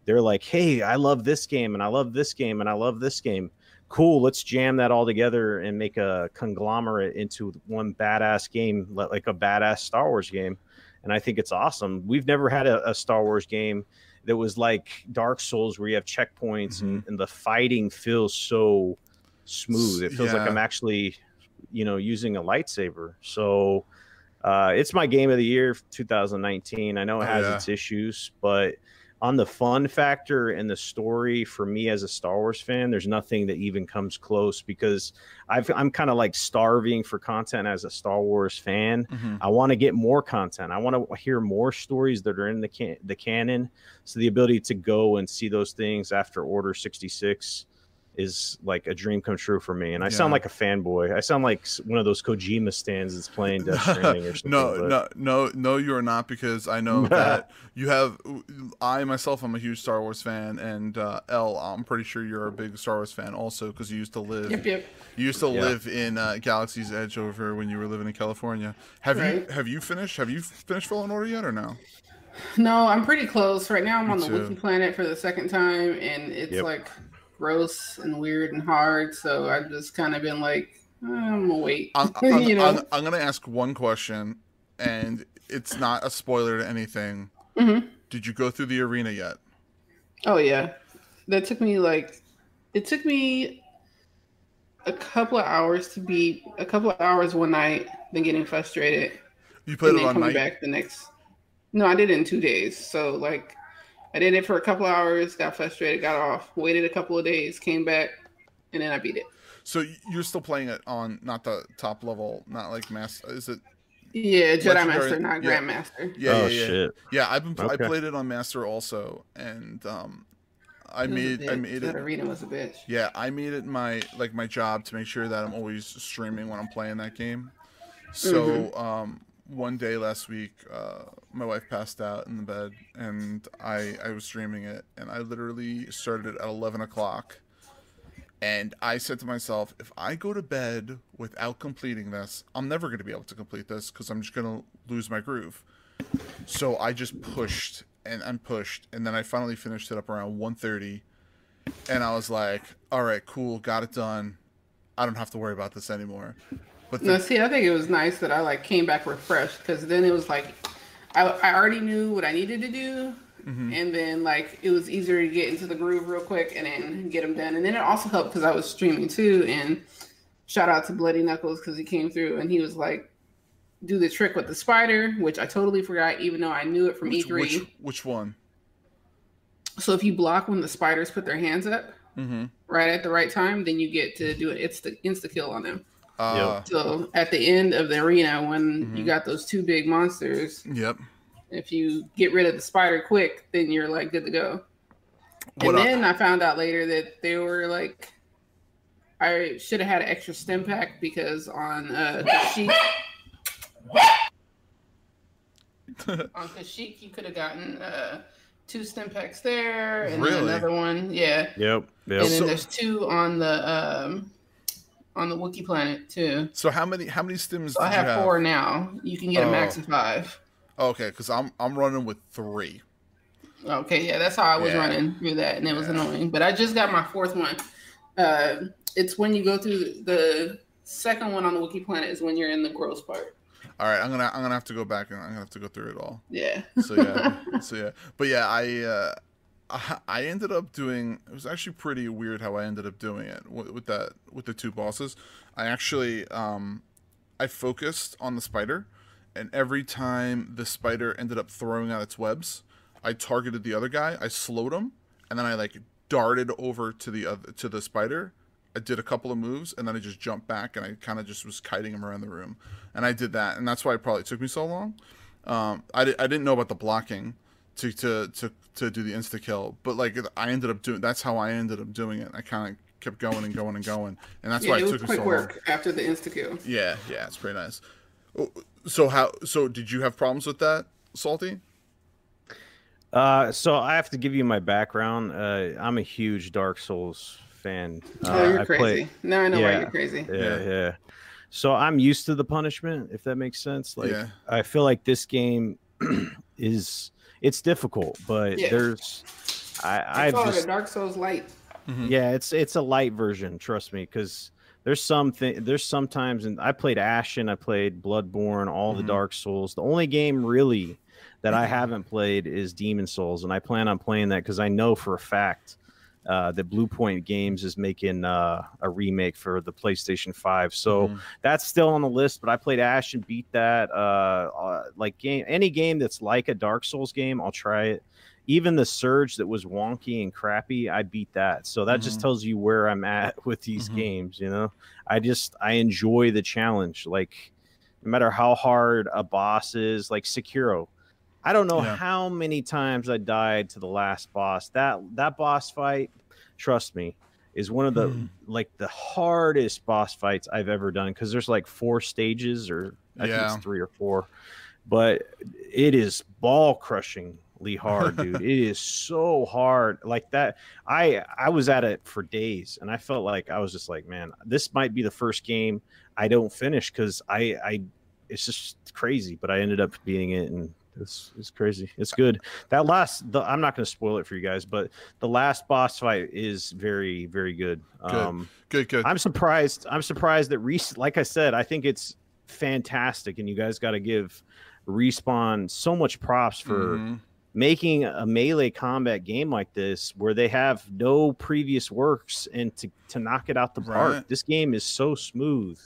they're like, hey, I love this game, and I love this game, and I love this game. Cool, let's jam that all together and make a conglomerate into one badass game, like a badass Star Wars game. And I think it's awesome. We've never had a, a Star Wars game that was like Dark Souls, where you have checkpoints mm-hmm. and, and the fighting feels so smooth. It feels yeah. like I'm actually, you know, using a lightsaber. So uh, it's my game of the year, two thousand nineteen. I know it has oh, yeah. its issues, but on the fun factor and the story, for me as a Star Wars fan, there's nothing that even comes close, because I've, I'm kind of like starving for content as a Star Wars fan. Mm-hmm. I want to get more content. I want to hear more stories that are in the can- the canon. So the ability to go and see those things after Order sixty-six is like a dream come true for me. And I yeah. sound like a fanboy. I sound like one of those Kojima stands that's playing Death Stranding or something. No, but... no, no, no, you're not, because I know that you have, I myself, I'm a huge Star Wars fan, and uh, Elle, I'm pretty sure you're a big Star Wars fan also, because you used to live, yep, yep. you used to yeah. live in uh, Galaxy's Edge over when you were living in California. Have right. you, have you finished, have you finished Fallen Order yet or no? No, I'm pretty close. Right now I'm me on the Wookiee planet for the second time, and it's yep. like... gross and weird and hard, so I've just kind of been like, oh, I'm gonna wait. I'm, I'm, you know? I'm, I'm gonna ask one question, and it's not a spoiler to anything. Mm-hmm. Did you go through the arena yet? Oh yeah, that took me like, it took me a couple of hours to beat. A couple of hours one night, then getting frustrated. You played it all night? Back the next... No, I did it in two days. So, like, I did it for a couple hours, got frustrated, got off, waited a couple of days, came back, and then I beat it. So you're still playing it on not the top level, not like mass... Is it... Yeah, Jedi Legendary, Master, not yeah. Grandmaster. Yeah, oh, yeah, yeah. shit. Yeah, I've been, okay. I played it on Master also, and um, I it made I made that it. Arena was a bitch. Yeah, I made it my like my job to make sure that I'm always streaming when I'm playing that game. So mm-hmm. um, one day last week, uh, my wife passed out in the bed, and I I was streaming it, and I literally started it at eleven o'clock. And I said to myself, if I go to bed without completing this, I'm never going to be able to complete this because I'm just going to lose my groove. So I just pushed and, and pushed. And then I finally finished it up around one thirty. And I was like, all right, cool. Got it done. I don't have to worry about this anymore. But the- no, see, I think it was nice that I like came back refreshed because then it was like I, I already knew what I needed to do. Mm-hmm. And then, like, it was easier to get into the groove real quick and then get them done. And then it also helped because I was streaming, too. And shout out to Bloody Knuckles because he came through and he was like, do the trick with the spider, which I totally forgot, even though I knew it from which, E three. Which, which one? So if you block when the spiders put their hands up mm-hmm. right at the right time, then you get to do an insta- insta-kill on them. Uh, so at the end of the arena, when mm-hmm. you got those two big monsters. Yep. If you get rid of the spider quick, then you're like good to go. What and then I-, I found out later that they were like, I should have had an extra stim pack because on uh, Kashyyyk, on Kashyyyk you could have gotten uh, two stim packs there and really? then another one, yeah. Yep. yep. And then so- there's two on the um, on the Wookiee planet too. So how many how many stims? So do I have, you have four now. You can get oh. a max of five. Okay, because I'm I'm running with three. Okay, yeah, that's how I was yeah. running through that, and it yeah. was annoying. But I just got my fourth one. Uh, it's when you go through the, the second one on the Wookiee planet is when you're in the gross part. All right, I'm gonna I'm gonna have to go back and I'm gonna have to go through it all. Yeah. So yeah, so yeah, but yeah, I uh, I, I ended up doing. It was actually pretty weird how I ended up doing it with, with that with the two bosses. I actually um, I focused on the spider. And every time the spider ended up throwing out its webs, I targeted the other guy. I slowed him, and then I like darted over to the other, to the spider. I did a couple of moves, and then I just jumped back, and I kind of just was kiting him around the room. And I did that, and that's why it probably took me so long. Um, I di- I didn't know about the blocking to to to, to do the insta kill, but like I ended up doing. That's how I ended up doing it. I kind of. kept going and going and going, and that's yeah, why it, it took me so long. It was quick work after the insta kill. Yeah, yeah, it's pretty nice. So how? So did you have problems with that, Salty? Uh, so I have to give you my background. Uh, I'm a huge Dark Souls fan. Uh, oh, you're I crazy! Play, now I know yeah, why you're crazy. Yeah, yeah, yeah. So I'm used to the punishment, if that makes sense. Like yeah. I feel like this game is it's difficult, but yeah. there's I I call it a Dark Souls light. Mm-hmm. Yeah, it's it's a light version. Trust me, because. There's some th- there's sometimes, and I played Ashen, I played Bloodborne, all mm-hmm. the Dark Souls. The only game really that I haven't played is Demon Souls, and I plan on playing that because I know for a fact uh, that Blue Point Games is making uh, a remake for the PlayStation five. So mm-hmm. that's still on the list, but I played Ashen, beat that. Uh, uh, like game, any game that's like a Dark Souls game, I'll try it. Even the Surge that was wonky and crappy, I beat that. So that mm-hmm. just tells you where I'm at with these mm-hmm. games, you know? I just, I enjoy the challenge. Like, no matter how hard a boss is, like Sekiro. I don't know yeah. how many times I died to the last boss. That that boss fight, trust me, is one of the, mm. like, the hardest boss fights I've ever done. Because there's, like, four stages, or I yeah. think it's three or four. But it is ball-crushing. Hard, dude. It is so hard. Like that, I I was at it for days, and I felt like I was just like, man, this might be the first game I don't finish because I I it's just crazy. But I ended up beating it, and it's it's crazy. It's good. That last, the, I'm not going to spoil it for you guys, but the last boss fight is very very good. Good, um, good, good. I'm surprised. I'm surprised that Reese. Like I said, I think it's fantastic, and you guys got to give Respawn so much props for. Mm-hmm. Making a melee combat game like this where they have no previous works and to, to knock it out the park. Right. This game is so smooth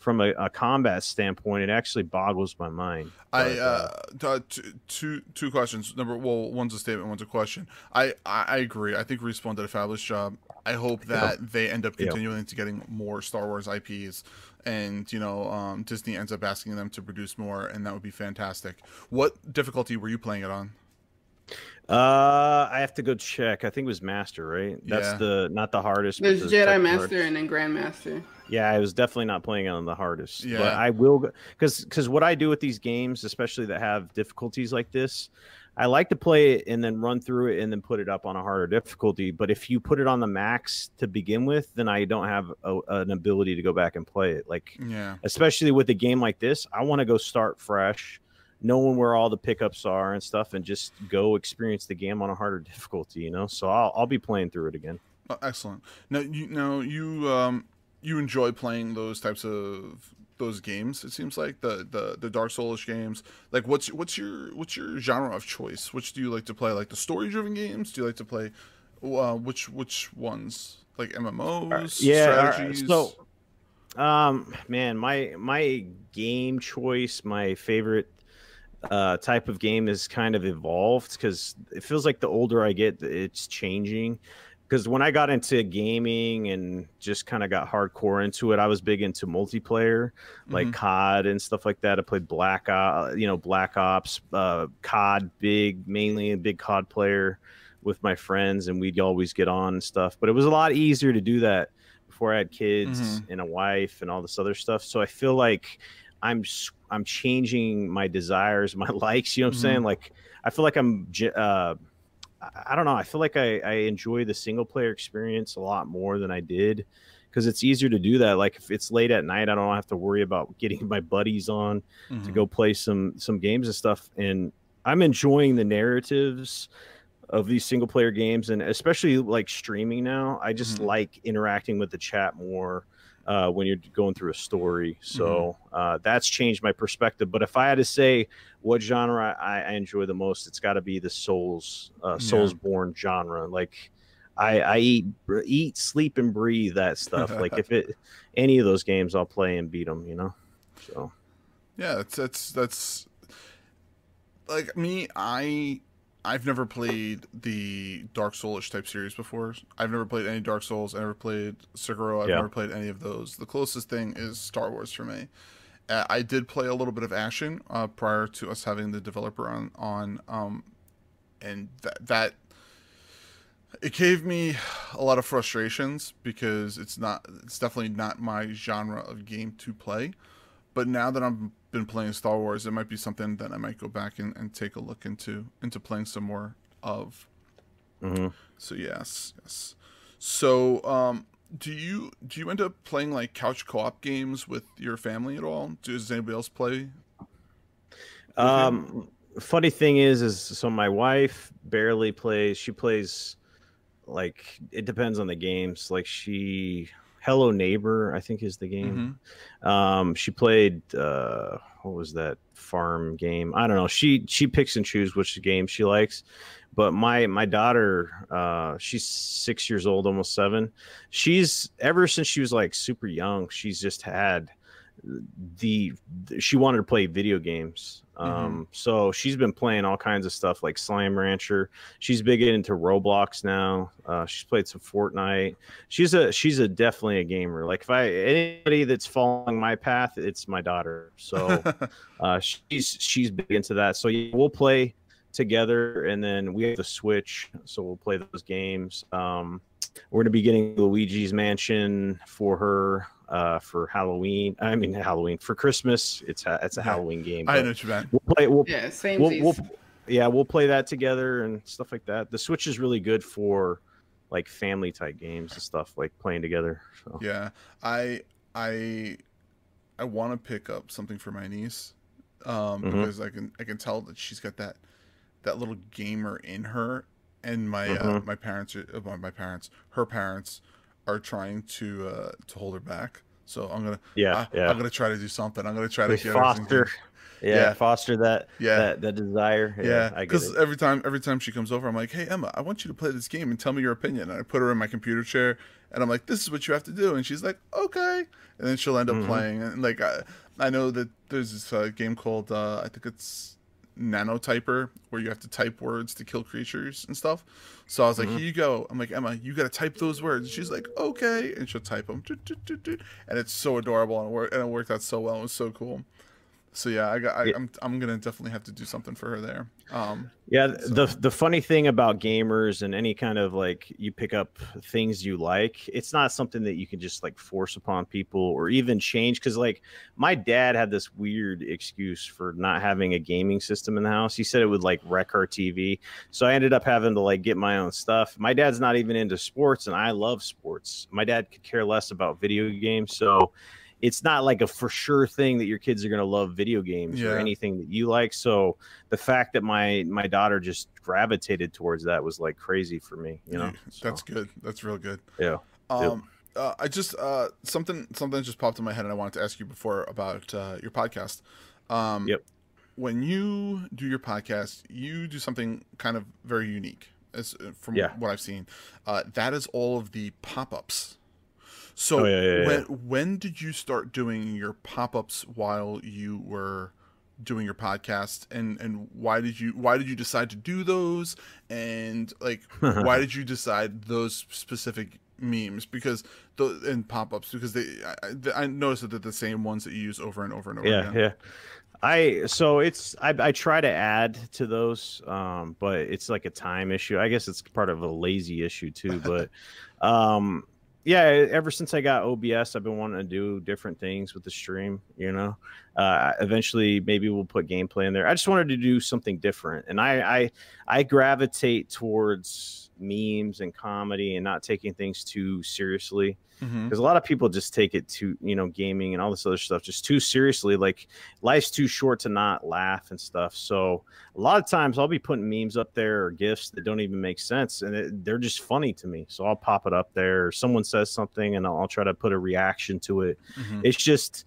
from a, a combat standpoint, it actually boggles my mind. I uh, uh, two, two, two questions. Number, well, one's a statement, one's a question. I, I agree. I think Respawn did a fabulous job. I hope that yeah. they end up continuing yeah. to getting more Star Wars I Ps, and you know, um, Disney ends up asking them to produce more, and that would be fantastic. What difficulty were you playing it on? Uh, I have to go check. I think it was Master, right? That's yeah. the not the hardest. There's Jedi Master hard. and then Grandmaster. Yeah, I was definitely not playing on the hardest. Yeah, but I will, because because what I do with these games, especially that have difficulties like this, I like to play it and then run through it and then put it up on a harder difficulty. But if you put it on the max to begin with, then I don't have a, an ability to go back and play it. Like, yeah, especially with a game like this, I want to go start fresh, knowing where all the pickups are and stuff, and just go experience the game on a harder difficulty, you know? So I'll, I'll be playing through it again. Oh, excellent. Now, you know, you, um, you enjoy playing those types of those games, it seems like, the, the, the Dark Souls games. Like, what's, what's your, what's your genre of choice? Which do you like to play? Like the story driven games? Do you like to play, uh, which, which ones? Like M M Os? Right. Yeah. Strategies? Right. So, um, man, my, my game choice, my favorite, uh type of game is kind of evolved, because it feels like the older I get, it's changing. Because when I got into gaming and just kind of got hardcore into it, I was big into multiplayer, like mm-hmm. C O D and stuff like that. I played Black Ops, you know, Black Ops, uh C O D, big, mainly a big C O D player with my friends, and we'd always get on and stuff. But it was a lot easier to do that before I had kids mm-hmm. and a wife and all this other stuff. So I feel like I'm I'm changing my desires, my likes, you know what mm-hmm. I'm saying? Like, I feel like I'm, uh, I don't know. I feel like I, I enjoy the single player experience a lot more than I did, because it's easier to do that. Like, if it's late at night, I don't have to worry about getting my buddies on mm-hmm. to go play some, some games and stuff. And I'm enjoying the narratives of these single player games, and especially like streaming now. I just mm-hmm. like interacting with the chat more. Uh, when you're going through a story. So mm-hmm. uh, that's changed my perspective. But if I had to say what genre I, I enjoy the most, it's got to be the Souls, uh, yeah. Soulsborne genre. Like, I, I eat, eat, sleep, and breathe that stuff. Like, if it any of those games, I'll play and beat them, you know? So, yeah, that's, that's, that's like me. I, I've never played the Dark Souls-ish type series before. I've never played any Dark Souls. I never played Sekiro. I've yeah. never played any of those. The closest thing is Star Wars for me. Uh, I did play a little bit of Ashen uh, prior to us having the developer on, on um, and that, that it gave me a lot of frustrations, because it's not, it's definitely not my genre of game to play. But now that I'm been playing Star Wars, it might be something that I might go back and, and take a look into into playing some more of. Mm-hmm. So yes, yes. So um, do you do you end up playing like couch co-op games with your family at all? Does anybody else play? Um, funny thing is, is so my wife barely plays. She plays, like, it depends on the games. Like, she. Hello Neighbor, I think, is the game. Mm-hmm. Um, she played, uh, what was that farm game? I don't know. She she picks and chooses which game she likes. But my my daughter, uh, she's six years old, almost seven. She's, ever since she was like super young, she's just had the, she wanted to play video games. Mm-hmm. Um, so she's been playing all kinds of stuff like Slime Rancher. She's big into Roblox now. Uh, she's played some Fortnite. She's a she's a definitely a gamer. Like, if I anybody that's following my path, it's my daughter. So uh, she's she's big into that. So yeah, we'll play together, and then we have the Switch, so we'll play those games. Um, we're gonna be getting Luigi's Mansion for her. Uh, for Halloween, I mean Halloween for Christmas, it's a, it's a yeah. Halloween game. I know what you meant. We'll play. We'll, yeah, same we'll, we'll, yeah, we'll play that together and stuff like that. The Switch is really good for like family type games and stuff, like playing together. So. Yeah, I I I want to pick up something for my niece um, mm-hmm. because I can I can tell that she's got that that little gamer in her, and my mm-hmm. uh, my parents, uh, my parents, her parents. Are trying to uh to hold her back, So I'm gonna yeah, I, yeah. I'm gonna try to do something. I'm gonna try to get foster, yeah, yeah, foster that yeah that, that desire. Yeah, because yeah, every time every time she comes over, I'm like, hey Emma, I want you to play this game and tell me your opinion. And I put her in my computer chair and I'm like, this is what you have to do. And she's like, okay. And then she'll end up mm-hmm. playing. And like I, I know that there's this uh, game called uh, I think it's Nanotyper, where you have to type words to kill creatures and stuff. So I was like, mm-hmm. here you go. I'm like, Emma, you got to type those words. And she's like, okay. And she'll type them. And it's so adorable. And it worked, and it worked out so well. It was so cool. So yeah, I got, I, I'm, I'm going to definitely have to do something for her there. Um, yeah. So. The, the funny thing about gamers and any kind of like, you pick up things you like, it's not something that you can just like force upon people or even change. Cause like my dad had this weird excuse for not having a gaming system in the house. He said it would like wreck our T V. So I ended up having to like get my own stuff. My dad's not even into sports and I love sports. My dad could care less about video games. So it's not like a for sure thing that your kids are going to love video games yeah. or anything that you like. So the fact that my, my daughter just gravitated towards that was like crazy for me, you know? Yeah, so. That's good. That's real good. Yeah. Um, yeah. Uh, I just, uh, something, something just popped in my head and I wanted to ask you before about, uh, your podcast. Um, yep. When you do your podcast, you do something kind of very unique as from yeah. what I've seen, uh, that is all of the pop-ups. So oh, yeah, yeah, yeah. when when did you start doing your pop-ups while you were doing your podcast, and and why did you why did you decide to do those, and like why did you decide those specific memes because those and pop-ups because they I, I noticed that they're the same ones that you use over and over and over yeah, again. Yeah. I so it's I, I try to add to those, um, but it's like a time issue. I guess it's part of a lazy issue too, but. Um, Yeah, ever since I got O B S, I've been wanting to do different things with the stream, you know. Uh, eventually, maybe we'll put gameplay in there. I just wanted to do something different. And I, I, I gravitate towards memes and comedy and not taking things too seriously. Mm-hmm. Because a lot of people just take it to, you know, gaming and all this other stuff just too seriously. Like, life's too short to not laugh and stuff. So a lot of times I'll be putting memes up there or GIFs that don't even make sense. And it, they're just funny to me. So I'll pop it up there. Or someone says something and I'll, I'll try to put a reaction to it. Mm-hmm. It's just...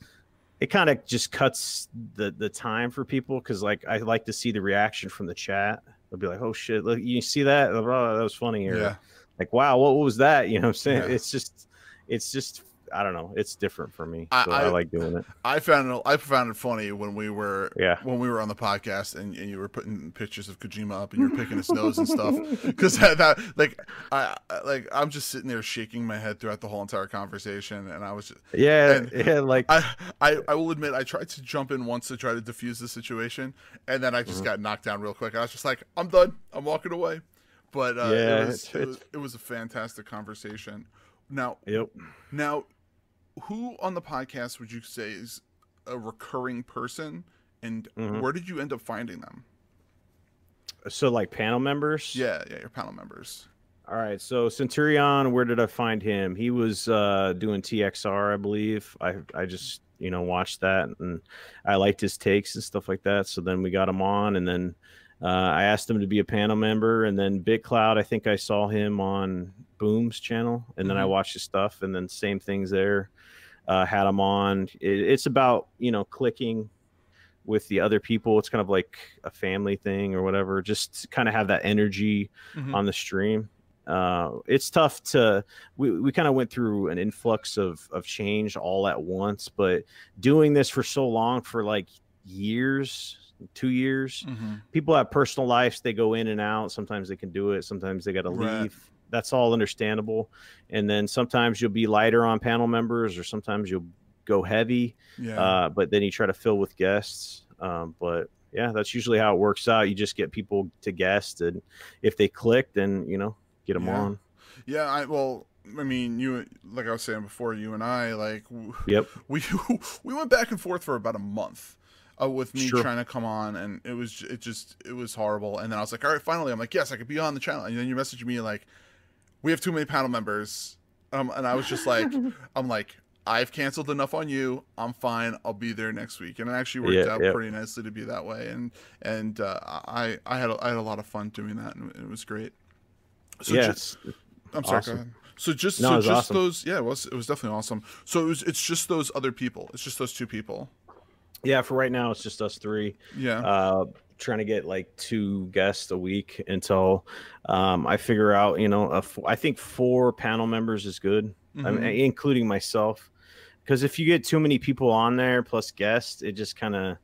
It kind of just cuts the, the time for people because, like, I like to see the reaction from the chat. They'll be like, oh, shit, look, you see that? Oh, that was funny. Or, yeah. Like, wow, what was that? You know what I'm saying? Yeah. It's just, it's just, I don't know. It's different for me. I, so I, I like doing it. I found it, I found it funny when we were yeah. when we were on the podcast and, and you were putting pictures of Kojima up and you were picking his nose and stuff. Because that, that, like, I, like, I'm just sitting there shaking my head throughout the whole entire conversation. And I was just, yeah, yeah, like I, I, I will admit, I tried to jump in once to try to defuse the situation. And then I just mm-hmm. got knocked down real quick. I was just like, I'm done. I'm walking away. But uh, yeah, it, was, it, was, it was a fantastic conversation. Now, yep. now, who on the podcast would you say is a recurring person, and mm-hmm. where did you end up finding them? So, like panel members? Yeah, yeah, your panel members. All right, so Centurion, where did I find him? He was uh, doing T X R, I believe. I I just you know watched that, and I liked his takes and stuff like that. So then we got him on, and then uh, I asked him to be a panel member, and then BitCloud. I think I saw him on Boom's channel, and then mm-hmm. I watched his stuff, and then same things there. Uh, had him on. It, it's about you know clicking with the other people. It's kind of like a family thing or whatever. Just kind of have that energy mm-hmm. on the stream. Uh, it's tough to. We we kind of went through an influx of of change all at once, but doing this for so long, for like years. two years, mm-hmm. people have personal lives, they go in and out, sometimes they can do it, sometimes they got to right. leave, that's all understandable. And then sometimes you'll be lighter on panel members, or sometimes you'll go heavy yeah. uh but then you try to fill with guests, um but yeah, that's usually how it works out. You just get people to guest, and if they click, then you know get them yeah. on. Yeah, I well I mean, you like I was saying before, you and I like yep we we went back and forth for about a month Uh, with me sure. trying to come on, and it was it just it was horrible. And then I was like, all right, finally, I'm like, yes, I could be on the channel. And then you messaged me like, we have too many panel members, um, and I was just like, I'm like, I've canceled enough on you. I'm fine. I'll be there next week. And it actually worked yeah, out yeah. pretty nicely to be that way. And and uh, I I had a, I had a lot of fun doing that, and it was great. So yes, just, I'm sorry. Awesome. Go ahead. So just no, so just awesome. those yeah, it was it was definitely awesome. So it was it's just those other people. It's just those two people. Yeah, for right now it's just us three. Yeah. Uh trying to get like two guests a week until um I figure out, you know, a f- I think four panel members is good. Mm-hmm. I mean, including myself. Because if you get too many people on there plus guests, it just kind of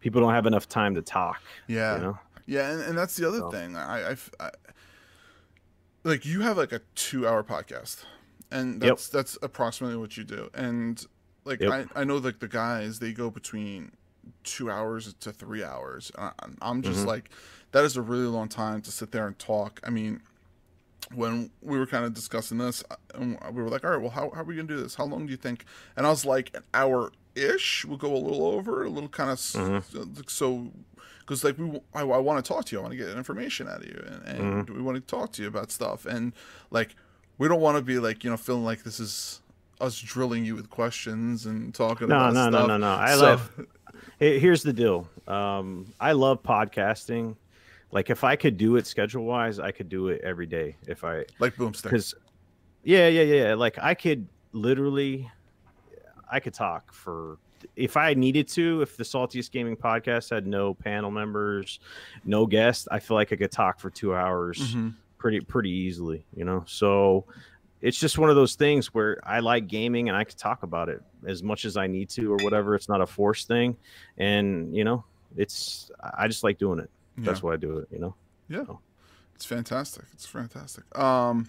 people don't have enough time to talk. Yeah, you know? yeah, and, and that's the other so. thing. I, I've, I like you have like a two-hour podcast, and that's yep. that's approximately what you do. And like yep. I, I know like the guys they go between two hours to three hours. I, I'm just mm-hmm. like that is a really long time to sit there and talk. I mean. When we were kind of discussing this, and we were like, all right, well, how, how are we going to do this? How long do you think? And I was like, an hour-ish. We'll go a little over, a little kind of mm-hmm. so, because like we, I, I want to talk to you. I want to get information out of you, and, and mm-hmm. we want to talk to you about stuff. And like, we don't want to be like, you know, feeling like this is us drilling you with questions and talking no, about no, stuff. No, no, no, no, no. I so, love. Here's the deal. Um, I love podcasting. Like if I could do it schedule wise, I could do it every day. If I like Boomstick, because yeah, yeah, yeah. Like I could literally, I could talk for if I needed to. If the Saltiest Gaming Podcast had no panel members, no guests, I feel like I could talk for two hours mm-hmm. pretty pretty easily. You know, so it's just one of those things where I like gaming and I could talk about it as much as I need to or whatever. It's not a forced thing, and you know, it's I just like doing it. That's yeah. why I do it, you know? Yeah. So. It's fantastic. It's fantastic. Um,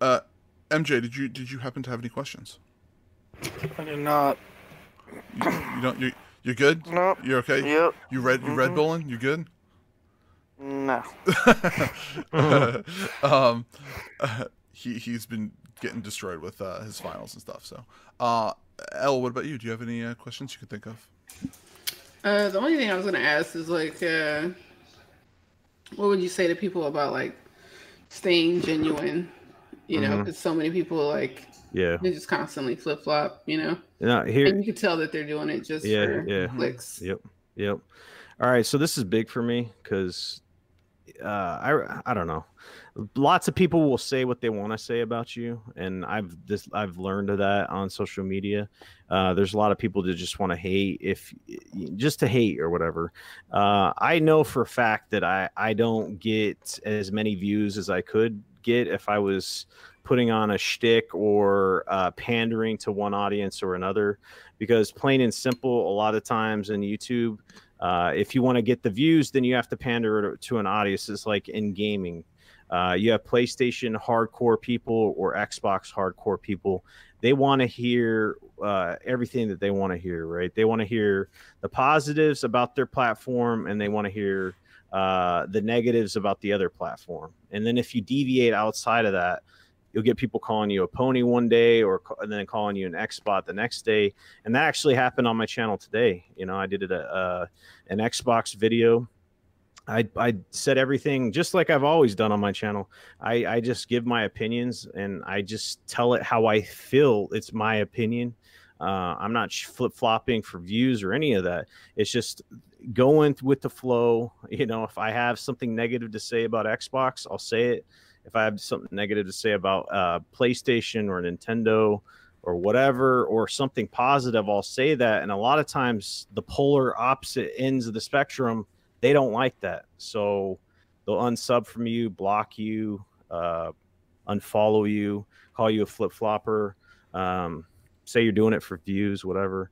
uh, M J, did you did you happen to have any questions? I did not. You, you don't you you're good? Nope. You're okay? Yep. You read you mm-hmm. Red Bulling? You good? No. mm-hmm. um uh, he he's been getting destroyed with uh, his finals and stuff, so. Uh Elle, what about you? Do you have any uh, questions you can think of? Uh, the only thing I was going to ask is, like, uh, what would you say to people about, like, staying genuine, you mm-hmm. know, because so many people, like, yeah, they just constantly flip-flop, you know? No, here, and you can tell that they're doing it just yeah, for yeah. clicks. Yep, yep. All right, so this is big for me because uh, I, I don't know. Lots of people will say what they want to say about you, and I've this I've learned of that on social media. Uh, there's a lot of people that just want to hate, if just to hate or whatever. Uh, I know for a fact that I I don't get as many views as I could get if I was putting on a shtick or uh, pandering to one audience or another, because plain and simple, a lot of times in YouTube, uh, if you want to get the views, then you have to pander to an audience. It's like in gaming. Uh, you have PlayStation hardcore people or Xbox hardcore people. They want to hear uh, everything that they want to hear, right? They want to hear the positives about their platform, and they want to hear uh, the negatives about the other platform. And then if you deviate outside of that, you'll get people calling you a pony one day, or and then calling you an Xbot the next day. And that actually happened on my channel today. You know, I did a, uh, an Xbox video. I, I said everything just like I've always done on my channel. I, I just give my opinions, and I just tell it how I feel. It's my opinion. Uh, I'm not flip-flopping for views or any of that. It's just going with the flow. You know, if I have something negative to say about Xbox, I'll say it. If I have something negative to say about uh, PlayStation or Nintendo or whatever, or something positive, I'll say that. And a lot of times the polar opposite ends of the spectrum, they don't like that. So they'll unsub from you, block you, uh, unfollow you, call you a flip-flopper, um, say you're doing it for views, whatever,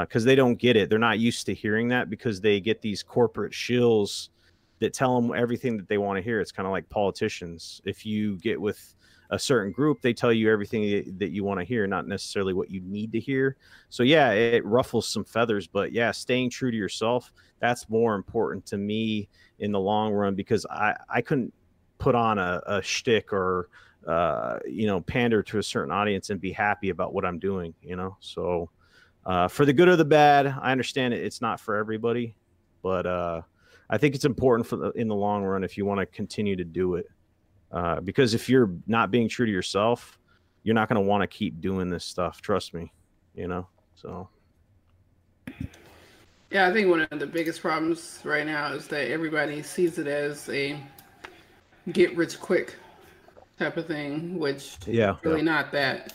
because uh, they don't get it. They're not used to hearing that because they get these corporate shills that tell them everything that they want to hear. It's kind of like politicians. If you get with a certain group, they tell you everything that you want to hear, not necessarily what you need to hear. So yeah, it ruffles some feathers, but yeah, staying true to yourself, that's more important to me in the long run, because I, I couldn't put on a, a shtick or, uh, you know, pander to a certain audience and be happy about what I'm doing, you know? So, uh, for the good or the bad, I understand it. It's not for everybody, but, uh, I think it's important for the, in the long run, if you want to continue to do it. Uh, because if you're not being true to yourself, you're not going to want to keep doing this stuff. Trust me, you know? So. Yeah, I think one of the biggest problems right now is that everybody sees it as a get rich quick type of thing, which yeah, really yeah. not that.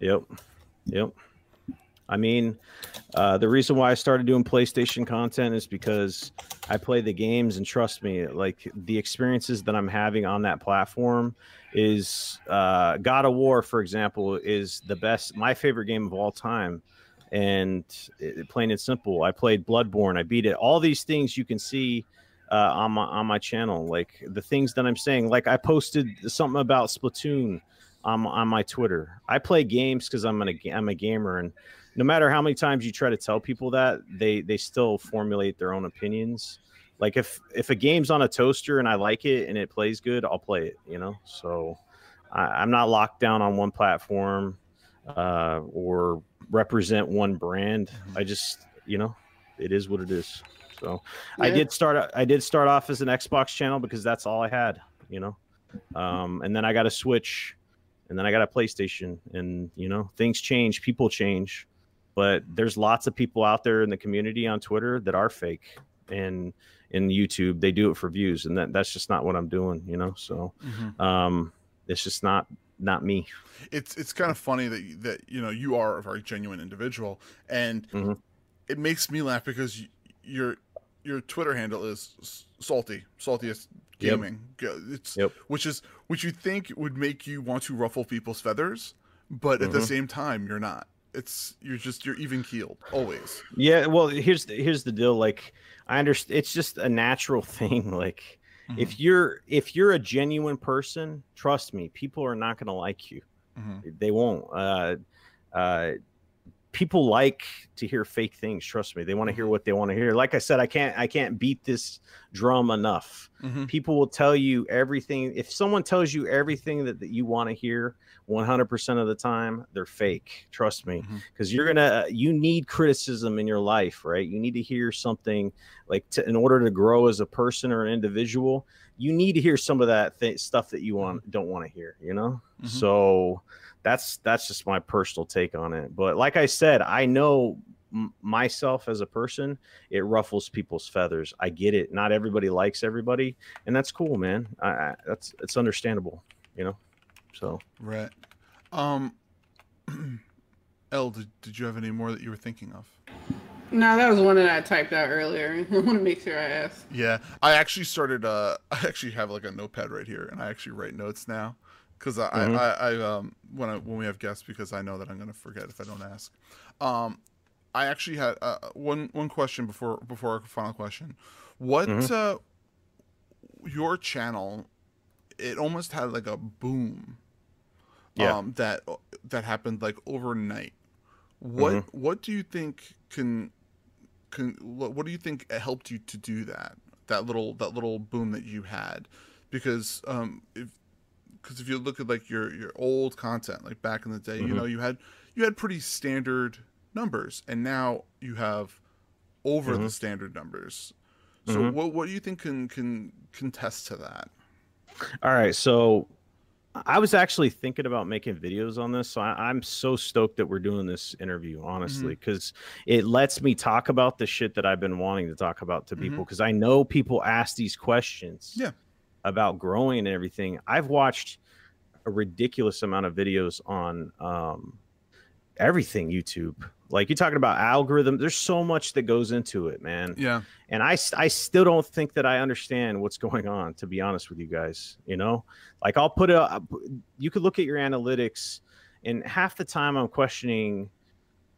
Yep, yep. I mean, uh, the reason why I started doing PlayStation content is because I play the games, and trust me, like the experiences that I'm having on that platform is uh, God of War, for example, is the best, my favorite game of all time. And it, plain and simple, I played Bloodborne, I beat it. All these things you can see uh, on my on my channel, like the things that I'm saying. Like I posted something about Splatoon on on my Twitter. I play games because I'm an I'm a gamer, and no matter how many times you try to tell people that, they they still formulate their own opinions. Like if if a game's on a toaster and I like it and it plays good, I'll play it. You know, so I, I'm not locked down on one platform uh, or represent one brand. I just, you know, it is what it is. So yeah. I did start I did start off as an Xbox channel because that's all I had, you know. Um and then I got a Switch, and then I got a PlayStation, and you know, things change, people change. But there's lots of people out there in the community on Twitter that are fake, and in YouTube they do it for views, and that that's just not what I'm doing, you know. So mm-hmm. um it's just not not me. It's it's kind of funny that that you know, you are a very genuine individual, and mm-hmm. it makes me laugh because you, your your Twitter handle is salty, Saltiest Gaming. Yep. It's yep. which is which you think would make you want to ruffle people's feathers, but mm-hmm. at the same time you're not. It's you're just you're even keeled always. Yeah, well, here's the, here's the deal. Like I understand, it's just a natural thing. Like. Mm-hmm. If you're if you're a genuine person, trust me, people are not going to like you. Mm-hmm. They won't. Uh, uh, people like to hear fake things. Trust me, they want to hear what they want to hear. Like I said, I can't I can't beat this drum enough. Mm-hmm. People will tell you everything. If someone tells you everything that, that you want to hear one hundred percent of the time, they're fake. Trust me, because mm-hmm. you're gonna you need criticism in your life, right? You need to hear something like to, in order to grow as a person or an individual. You need to hear some of that th- stuff that you want don't want to hear, you know. Mm-hmm. So that's that's just my personal take on it. But like I said, I know m- myself as a person, it ruffles people's feathers. I get it. Not everybody likes everybody, and that's cool, man. I, I, that's it's understandable, you know. So right. Um, L, did, did you have any more that you were thinking of? No, that was one that I typed out earlier. I want to make sure I asked. Yeah, I actually started. Uh, I actually have like a notepad right here, and I actually write notes now, because I, mm-hmm. I, I, um, when I when we have guests, because I know that I'm gonna forget if I don't ask. Um, I actually had uh, one one question before before our final question. What mm-hmm. uh, your channel? It almost had like a boom. Yeah. Um, that that happened like overnight. What mm-hmm. what do you think can can what do you think helped you to do that that little that little boom that you had? Because um if because if you look at like your your old content, like back in the day, mm-hmm. you know, you had you had pretty standard numbers, and now you have over mm-hmm. the standard numbers. So mm-hmm. what what do you think can can contest to that? All right, so I was actually thinking about making videos on this, so I, I'm so stoked that we're doing this interview, honestly, because mm-hmm. it lets me talk about the shit that I've been wanting to talk about to mm-hmm. people, because I know people ask these questions yeah. about growing and everything. I've watched a ridiculous amount of videos on um, everything YouTube. Like, you're talking about algorithm. There's so much that goes into it, man. Yeah. And I, I still don't think that I understand what's going on, to be honest with you guys. You know, like I'll put a, you could look at your analytics, and half the time I'm questioning,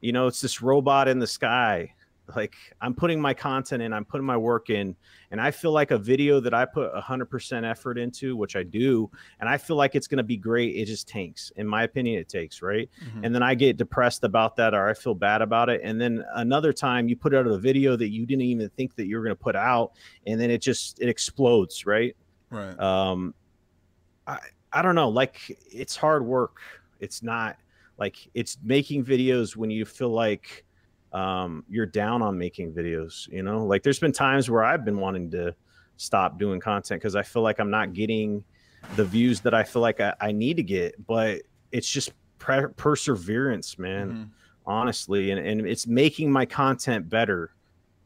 you know, it's this robot in the sky. Like, I'm putting my content in, I'm putting my work in, and I feel like a video that I put one hundred percent effort into, which I do, and I feel like it's going to be great, it just tanks. In my opinion, it takes, right? Mm-hmm. And then I get depressed about that, or I feel bad about it. And then another time you put out a video that you didn't even think that you were going to put out, and then it just, it explodes, right? Right. Um, I, I don't know. Like, it's hard work. It's not, like, it's making videos when you feel like, um you're down on making videos, you know. Like, there's been times where I've been wanting to stop doing content because I feel like I'm not getting the views that I feel like I, I need to get, but it's just pre- perseverance, man. Mm-hmm. Honestly, and, and it's making my content better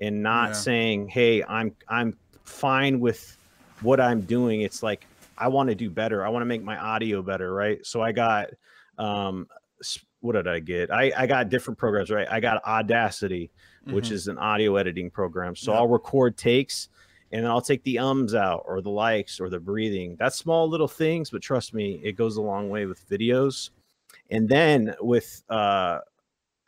and not yeah. saying, hey, I'm I'm fine with what I'm doing. It's like, I want to do better. I want to make my audio better, right? So I got, um, what did I get? I, I got different programs, right? I got Audacity, which mm-hmm. is an audio editing program. So yep. I'll record takes and I'll take the ums out or the likes or the breathing. That's small little things, but trust me, it goes a long way with videos. And then with, uh,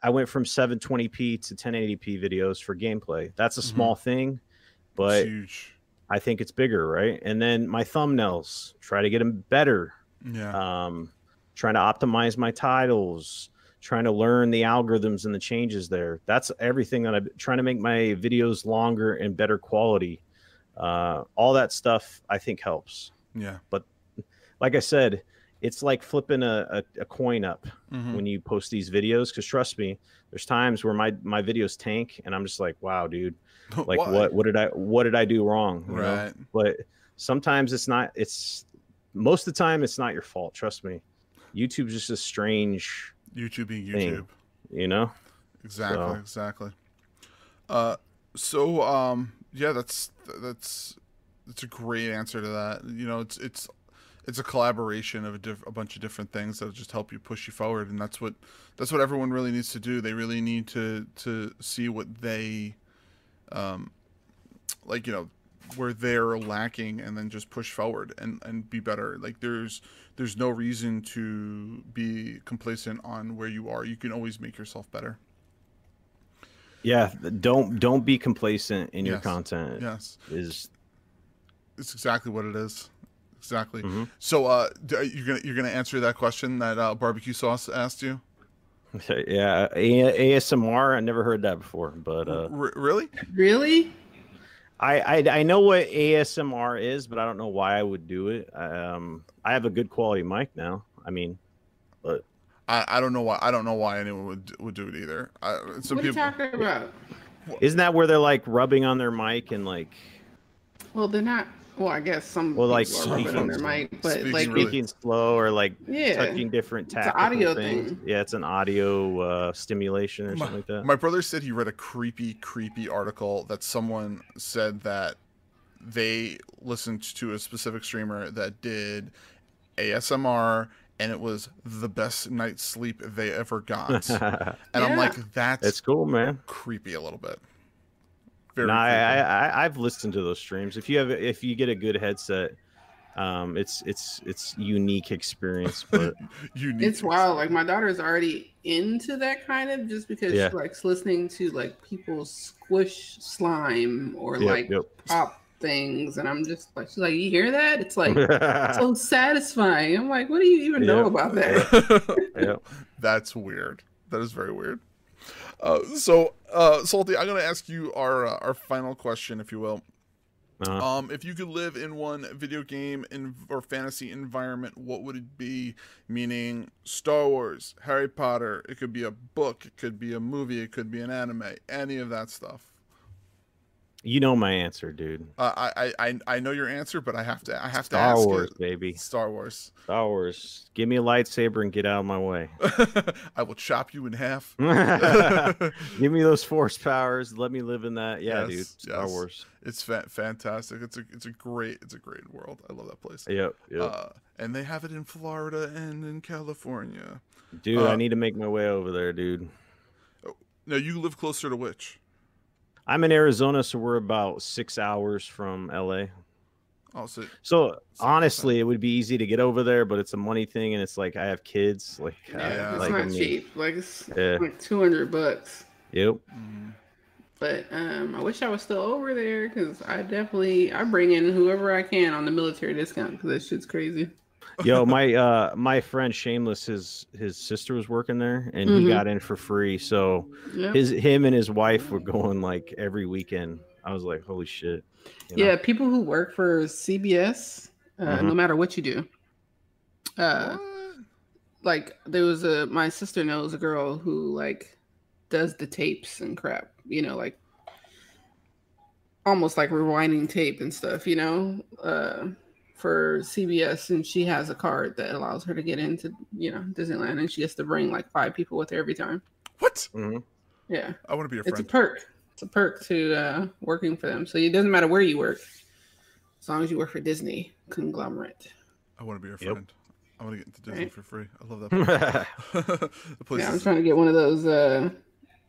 I went from seven twenty p to ten eighty p videos for gameplay. That's a small mm-hmm. thing, but it's huge. I think it's bigger, right? And then my thumbnails, try to get them better. Yeah. Um, trying to optimize my titles, trying to learn the algorithms and the changes there. That's everything that I'm trying to make my videos longer and better quality. Uh, all that stuff I think helps. Yeah. But like I said, it's like flipping a, a, a coin up mm-hmm. when you post these videos. Cause trust me, there's times where my, my videos tank and I'm just like, wow, dude, like what, what, what did I, what did I do wrong? You right. know? But sometimes it's not, it's most of the time it's not your fault. Trust me. YouTube's just a strange YouTube being YouTube, thing, you know? Exactly. So. Exactly. Uh, so, um, yeah, that's, that's, that's a great answer to that. You know, it's, it's, it's a collaboration of a, diff a bunch of different things that'll just help you push you forward. And that's what, that's what everyone really needs to do. They really need to, to see what they, um, like, you know, where they're lacking and then just push forward and, and be better. Like there's, there's no reason to be complacent on where you are. You can always make yourself better. Yeah. Don't, don't be complacent in yes. your content. Yes. Is It's exactly what it is. Exactly. Mm-hmm. So uh, you're gonna you're gonna answer that question that uh, Barbecue Sauce asked you. Yeah, A ASMR. I never heard that before, but uh, R really, really, I, I I know what A S M R is, but I don't know why I would do it. Um, I have a good quality mic now. I mean, but I, I don't know why I don't know why anyone would would do it either. I, some what are people, you talking about? Isn't that where they're like rubbing on their mic and like? Well, they're not. Well, I guess some well, like people are rubbing on their mic, but speaking like speaking really, slow or like yeah, touching different tactical audio things. Thing. Yeah, it's an audio uh, stimulation or my, something like that. My brother said he read a creepy, creepy article that someone said that they listened to a specific streamer that did A S M R, and it was the best night's sleep they ever got. And yeah. I'm like, that's that's cool, man. Creepy a little bit. No, I, I I've listened to those streams. If you have, if you get a good headset, um, it's it's it's unique experience. But unique it's wild. Like my daughter is already into that kind of just because yeah. she likes listening to like people squish slime or yep, like yep. pop things, and I'm just like, she's like, you hear that? It's like so satisfying. I'm like, what do you even yep. know about that? Yep. Yep. That's weird. That is very weird. Uh, so, uh, Salty, I'm going to ask you our, uh, our final question, if you will. Uh-huh. Um, if you could live in one video game in, or fantasy environment, what would it be? Meaning Star Wars, Harry Potter, it could be a book, it could be a movie, it could be an anime, any of that stuff. You know my answer, dude. Uh, I, I, I know your answer, but I have to, I have Star to ask Star Wars, it. Baby. Star Wars. Star Wars. Give me a lightsaber and get out of my way. I will chop you in half. Give me those force powers. Let me live in that. Yeah, yes, dude. Star yes. Wars. It's fa fantastic. It's a, it's a great, it's a great world. I love that place. Yep. Yep. Uh, and they have it in Florida and in California. Dude, uh, I need to make my way over there, dude. Now you live closer to which? I'm in Arizona, so we're about six hours from L A. Oh, so, so honestly, it would be easy to get over there, but it's a money thing, and it's like I have kids. Like, yeah, I, it's like, not I mean, cheap. Like it's yeah. like two hundred bucks. Yep. Mm. But um, I wish I was still over there because I definitely I bring in whoever I can on the military discount because that shit's crazy. Yo, my uh, my friend Shameless, his his sister was working there, and mm-hmm. he got in for free. So yep. his him and his wife were going like every weekend. I was like, holy shit. You yeah, know? People who work for C B S, uh, mm-hmm. no matter what you do, uh, what? like there was a my sister knows a girl who like does the tapes and crap. You know, like almost like rewinding tape and stuff. You know. Uh, for C B S, and she has a card that allows her to get into, you know, Disneyland, and she gets to bring like five people with her every time. What? Mm-hmm. Yeah. I want to be a friend. It's a perk. It's a perk to uh, working for them. So it doesn't matter where you work, as long as you work for Disney conglomerate. I want to be your friend. Yep. I want to get into Disney right. for free. I love that. the yeah, I'm trying to get one of those uh,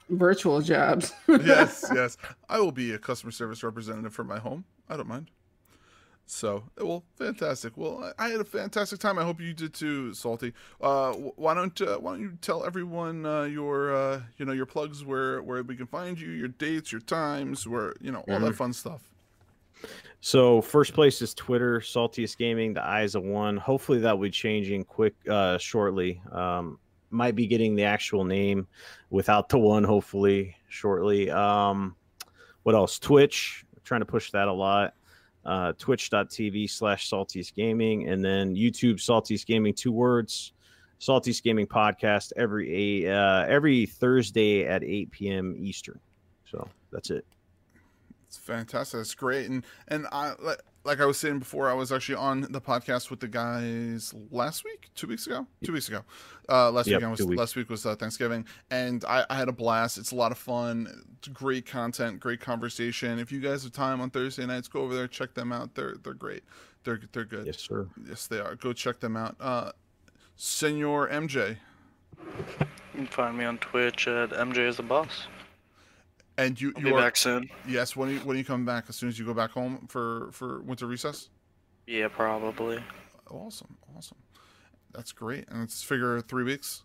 virtual jobs. yes, yes. I will be a customer service representative for my home. I don't mind. So, well, fantastic. Well, I had a fantastic time. I hope you did too, Salty. Uh, why don't uh, Why don't you tell everyone uh, your uh, you know your plugs, where where we can find you, your dates, your times, where you know all mm-hmm. that fun stuff. So first place is Twitter, Saltiest Gaming, the eyes of one. Hopefully that will be changing quick, uh, shortly. Um, might be getting the actual name without the one, hopefully shortly. Um, what else? Twitch, I'm trying to push that a lot. Uh, twitch.tv slash Saltiest Gaming, and then YouTube, Saltiest Gaming, two words. Saltiest Gaming podcast every a uh, every Thursday at eight p m Eastern. So that's it. It's fantastic. It's great. And and I like, like I was saying before, I was actually on the podcast with the guys last week, two weeks ago, two weeks ago. Uh, last yep, week was last week was uh, Thanksgiving, and I, I had a blast. It's a lot of fun. It's great content, great conversation. If you guys have time on Thursday nights, go over there, check them out. They're they're great. They're they're good. Yes, sir. Yes, they are. Go check them out. Uh, Senor M J. You can find me on Twitch at M J is the boss. And you, I'll you be are, back soon. Yes, when do you, when do you come back? As soon as you go back home for, for winter recess? Yeah, probably. Awesome, awesome. That's great. And let's figure three weeks?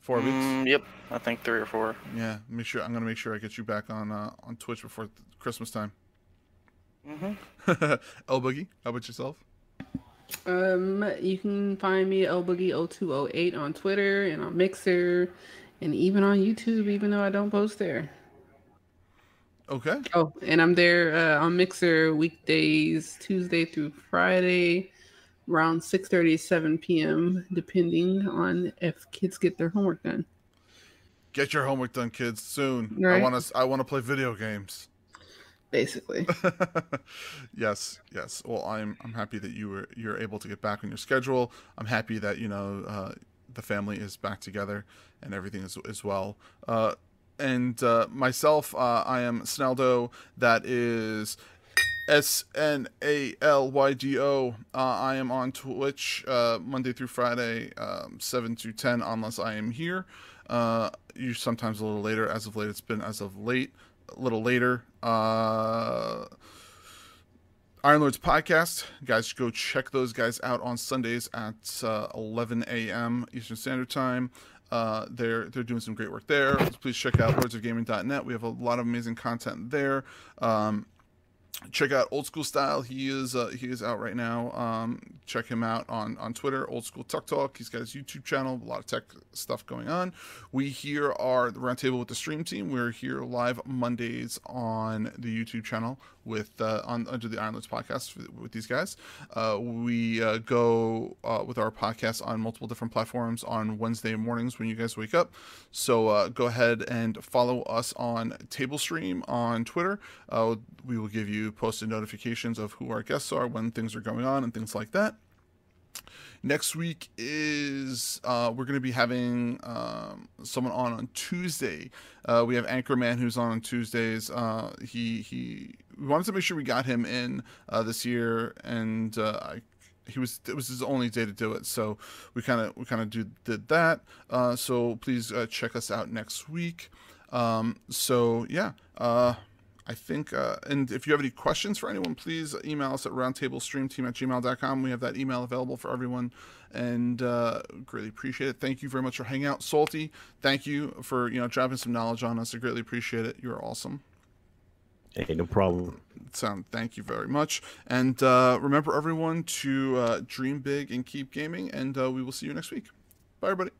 Four mm, weeks? Yep, I think three or four. Yeah, make sure I'm gonna make sure I get you back on uh, on Twitch before th- Christmas time. Mm-hmm. L Boogie, how about yourself? Um, you can find me L Boogie oh two oh eight on Twitter and on Mixer and even on YouTube, even though I don't post there. Okay. Oh, and I'm there uh, on Mixer weekdays, Tuesday through Friday, around six thirty, seven p m, depending on if kids get their homework done. Get your homework done, kids, soon. Right? I want to. I want to play video games. Basically. yes, yes. Well, I'm. I'm happy that you were. You're able to get back on your schedule. I'm happy that you know uh, the family is back together and everything is is well. Uh, And uh, myself, uh, I am Snaldo. That is S N A L Y D O. Uh, I am on Twitch uh, Monday through Friday, um, seven to ten, unless I am here. Uh, you sometimes a little later. As of late, it's been as of late, a little later. Uh, Iron Lords Podcast. Guys, go check those guys out on Sundays at uh, eleven a m Eastern Standard Time. Uh, they're they're doing some great work there. Please check out lords of gaming dot net. We have a lot of amazing content there. Um, check out Old School Style. He is uh, he is out right now. Um, check him out on, on Twitter, Old School Tuck Talk. He's got his YouTube channel, a lot of tech stuff going on. We here are the Roundtable with the Stream Team. We're here live Mondays on the YouTube channel with uh, on under the Iron Lords Podcast with these guys. Uh, we uh, go uh, with our podcast on multiple different platforms on Wednesday mornings when you guys wake up. So uh, go ahead and follow us on TableStream on Twitter. Uh, we will give you posted notifications of who our guests are, when things are going on, and things like that. Next week is uh, we're going to be having um, someone on on Tuesday. Uh, we have Anchorman who's on on Tuesdays. Uh, he he we wanted to make sure we got him in uh, this year, and uh, I, he was it was his only day to do it, so we kind of we kind of do did that. Uh, so please uh, check us out next week. Um, so yeah. Uh, I think, uh, and if you have any questions for anyone, please email us at roundtablestreamteam at gmail dot com. We have that email available for everyone, and uh, greatly appreciate it. Thank you very much for hanging out. Salty, thank you for, you know, dropping some knowledge on us. I greatly appreciate it. You're awesome. Hey, no problem. So, thank you very much. And uh, remember, everyone, to uh, dream big and keep gaming, and uh, we will see you next week. Bye, everybody.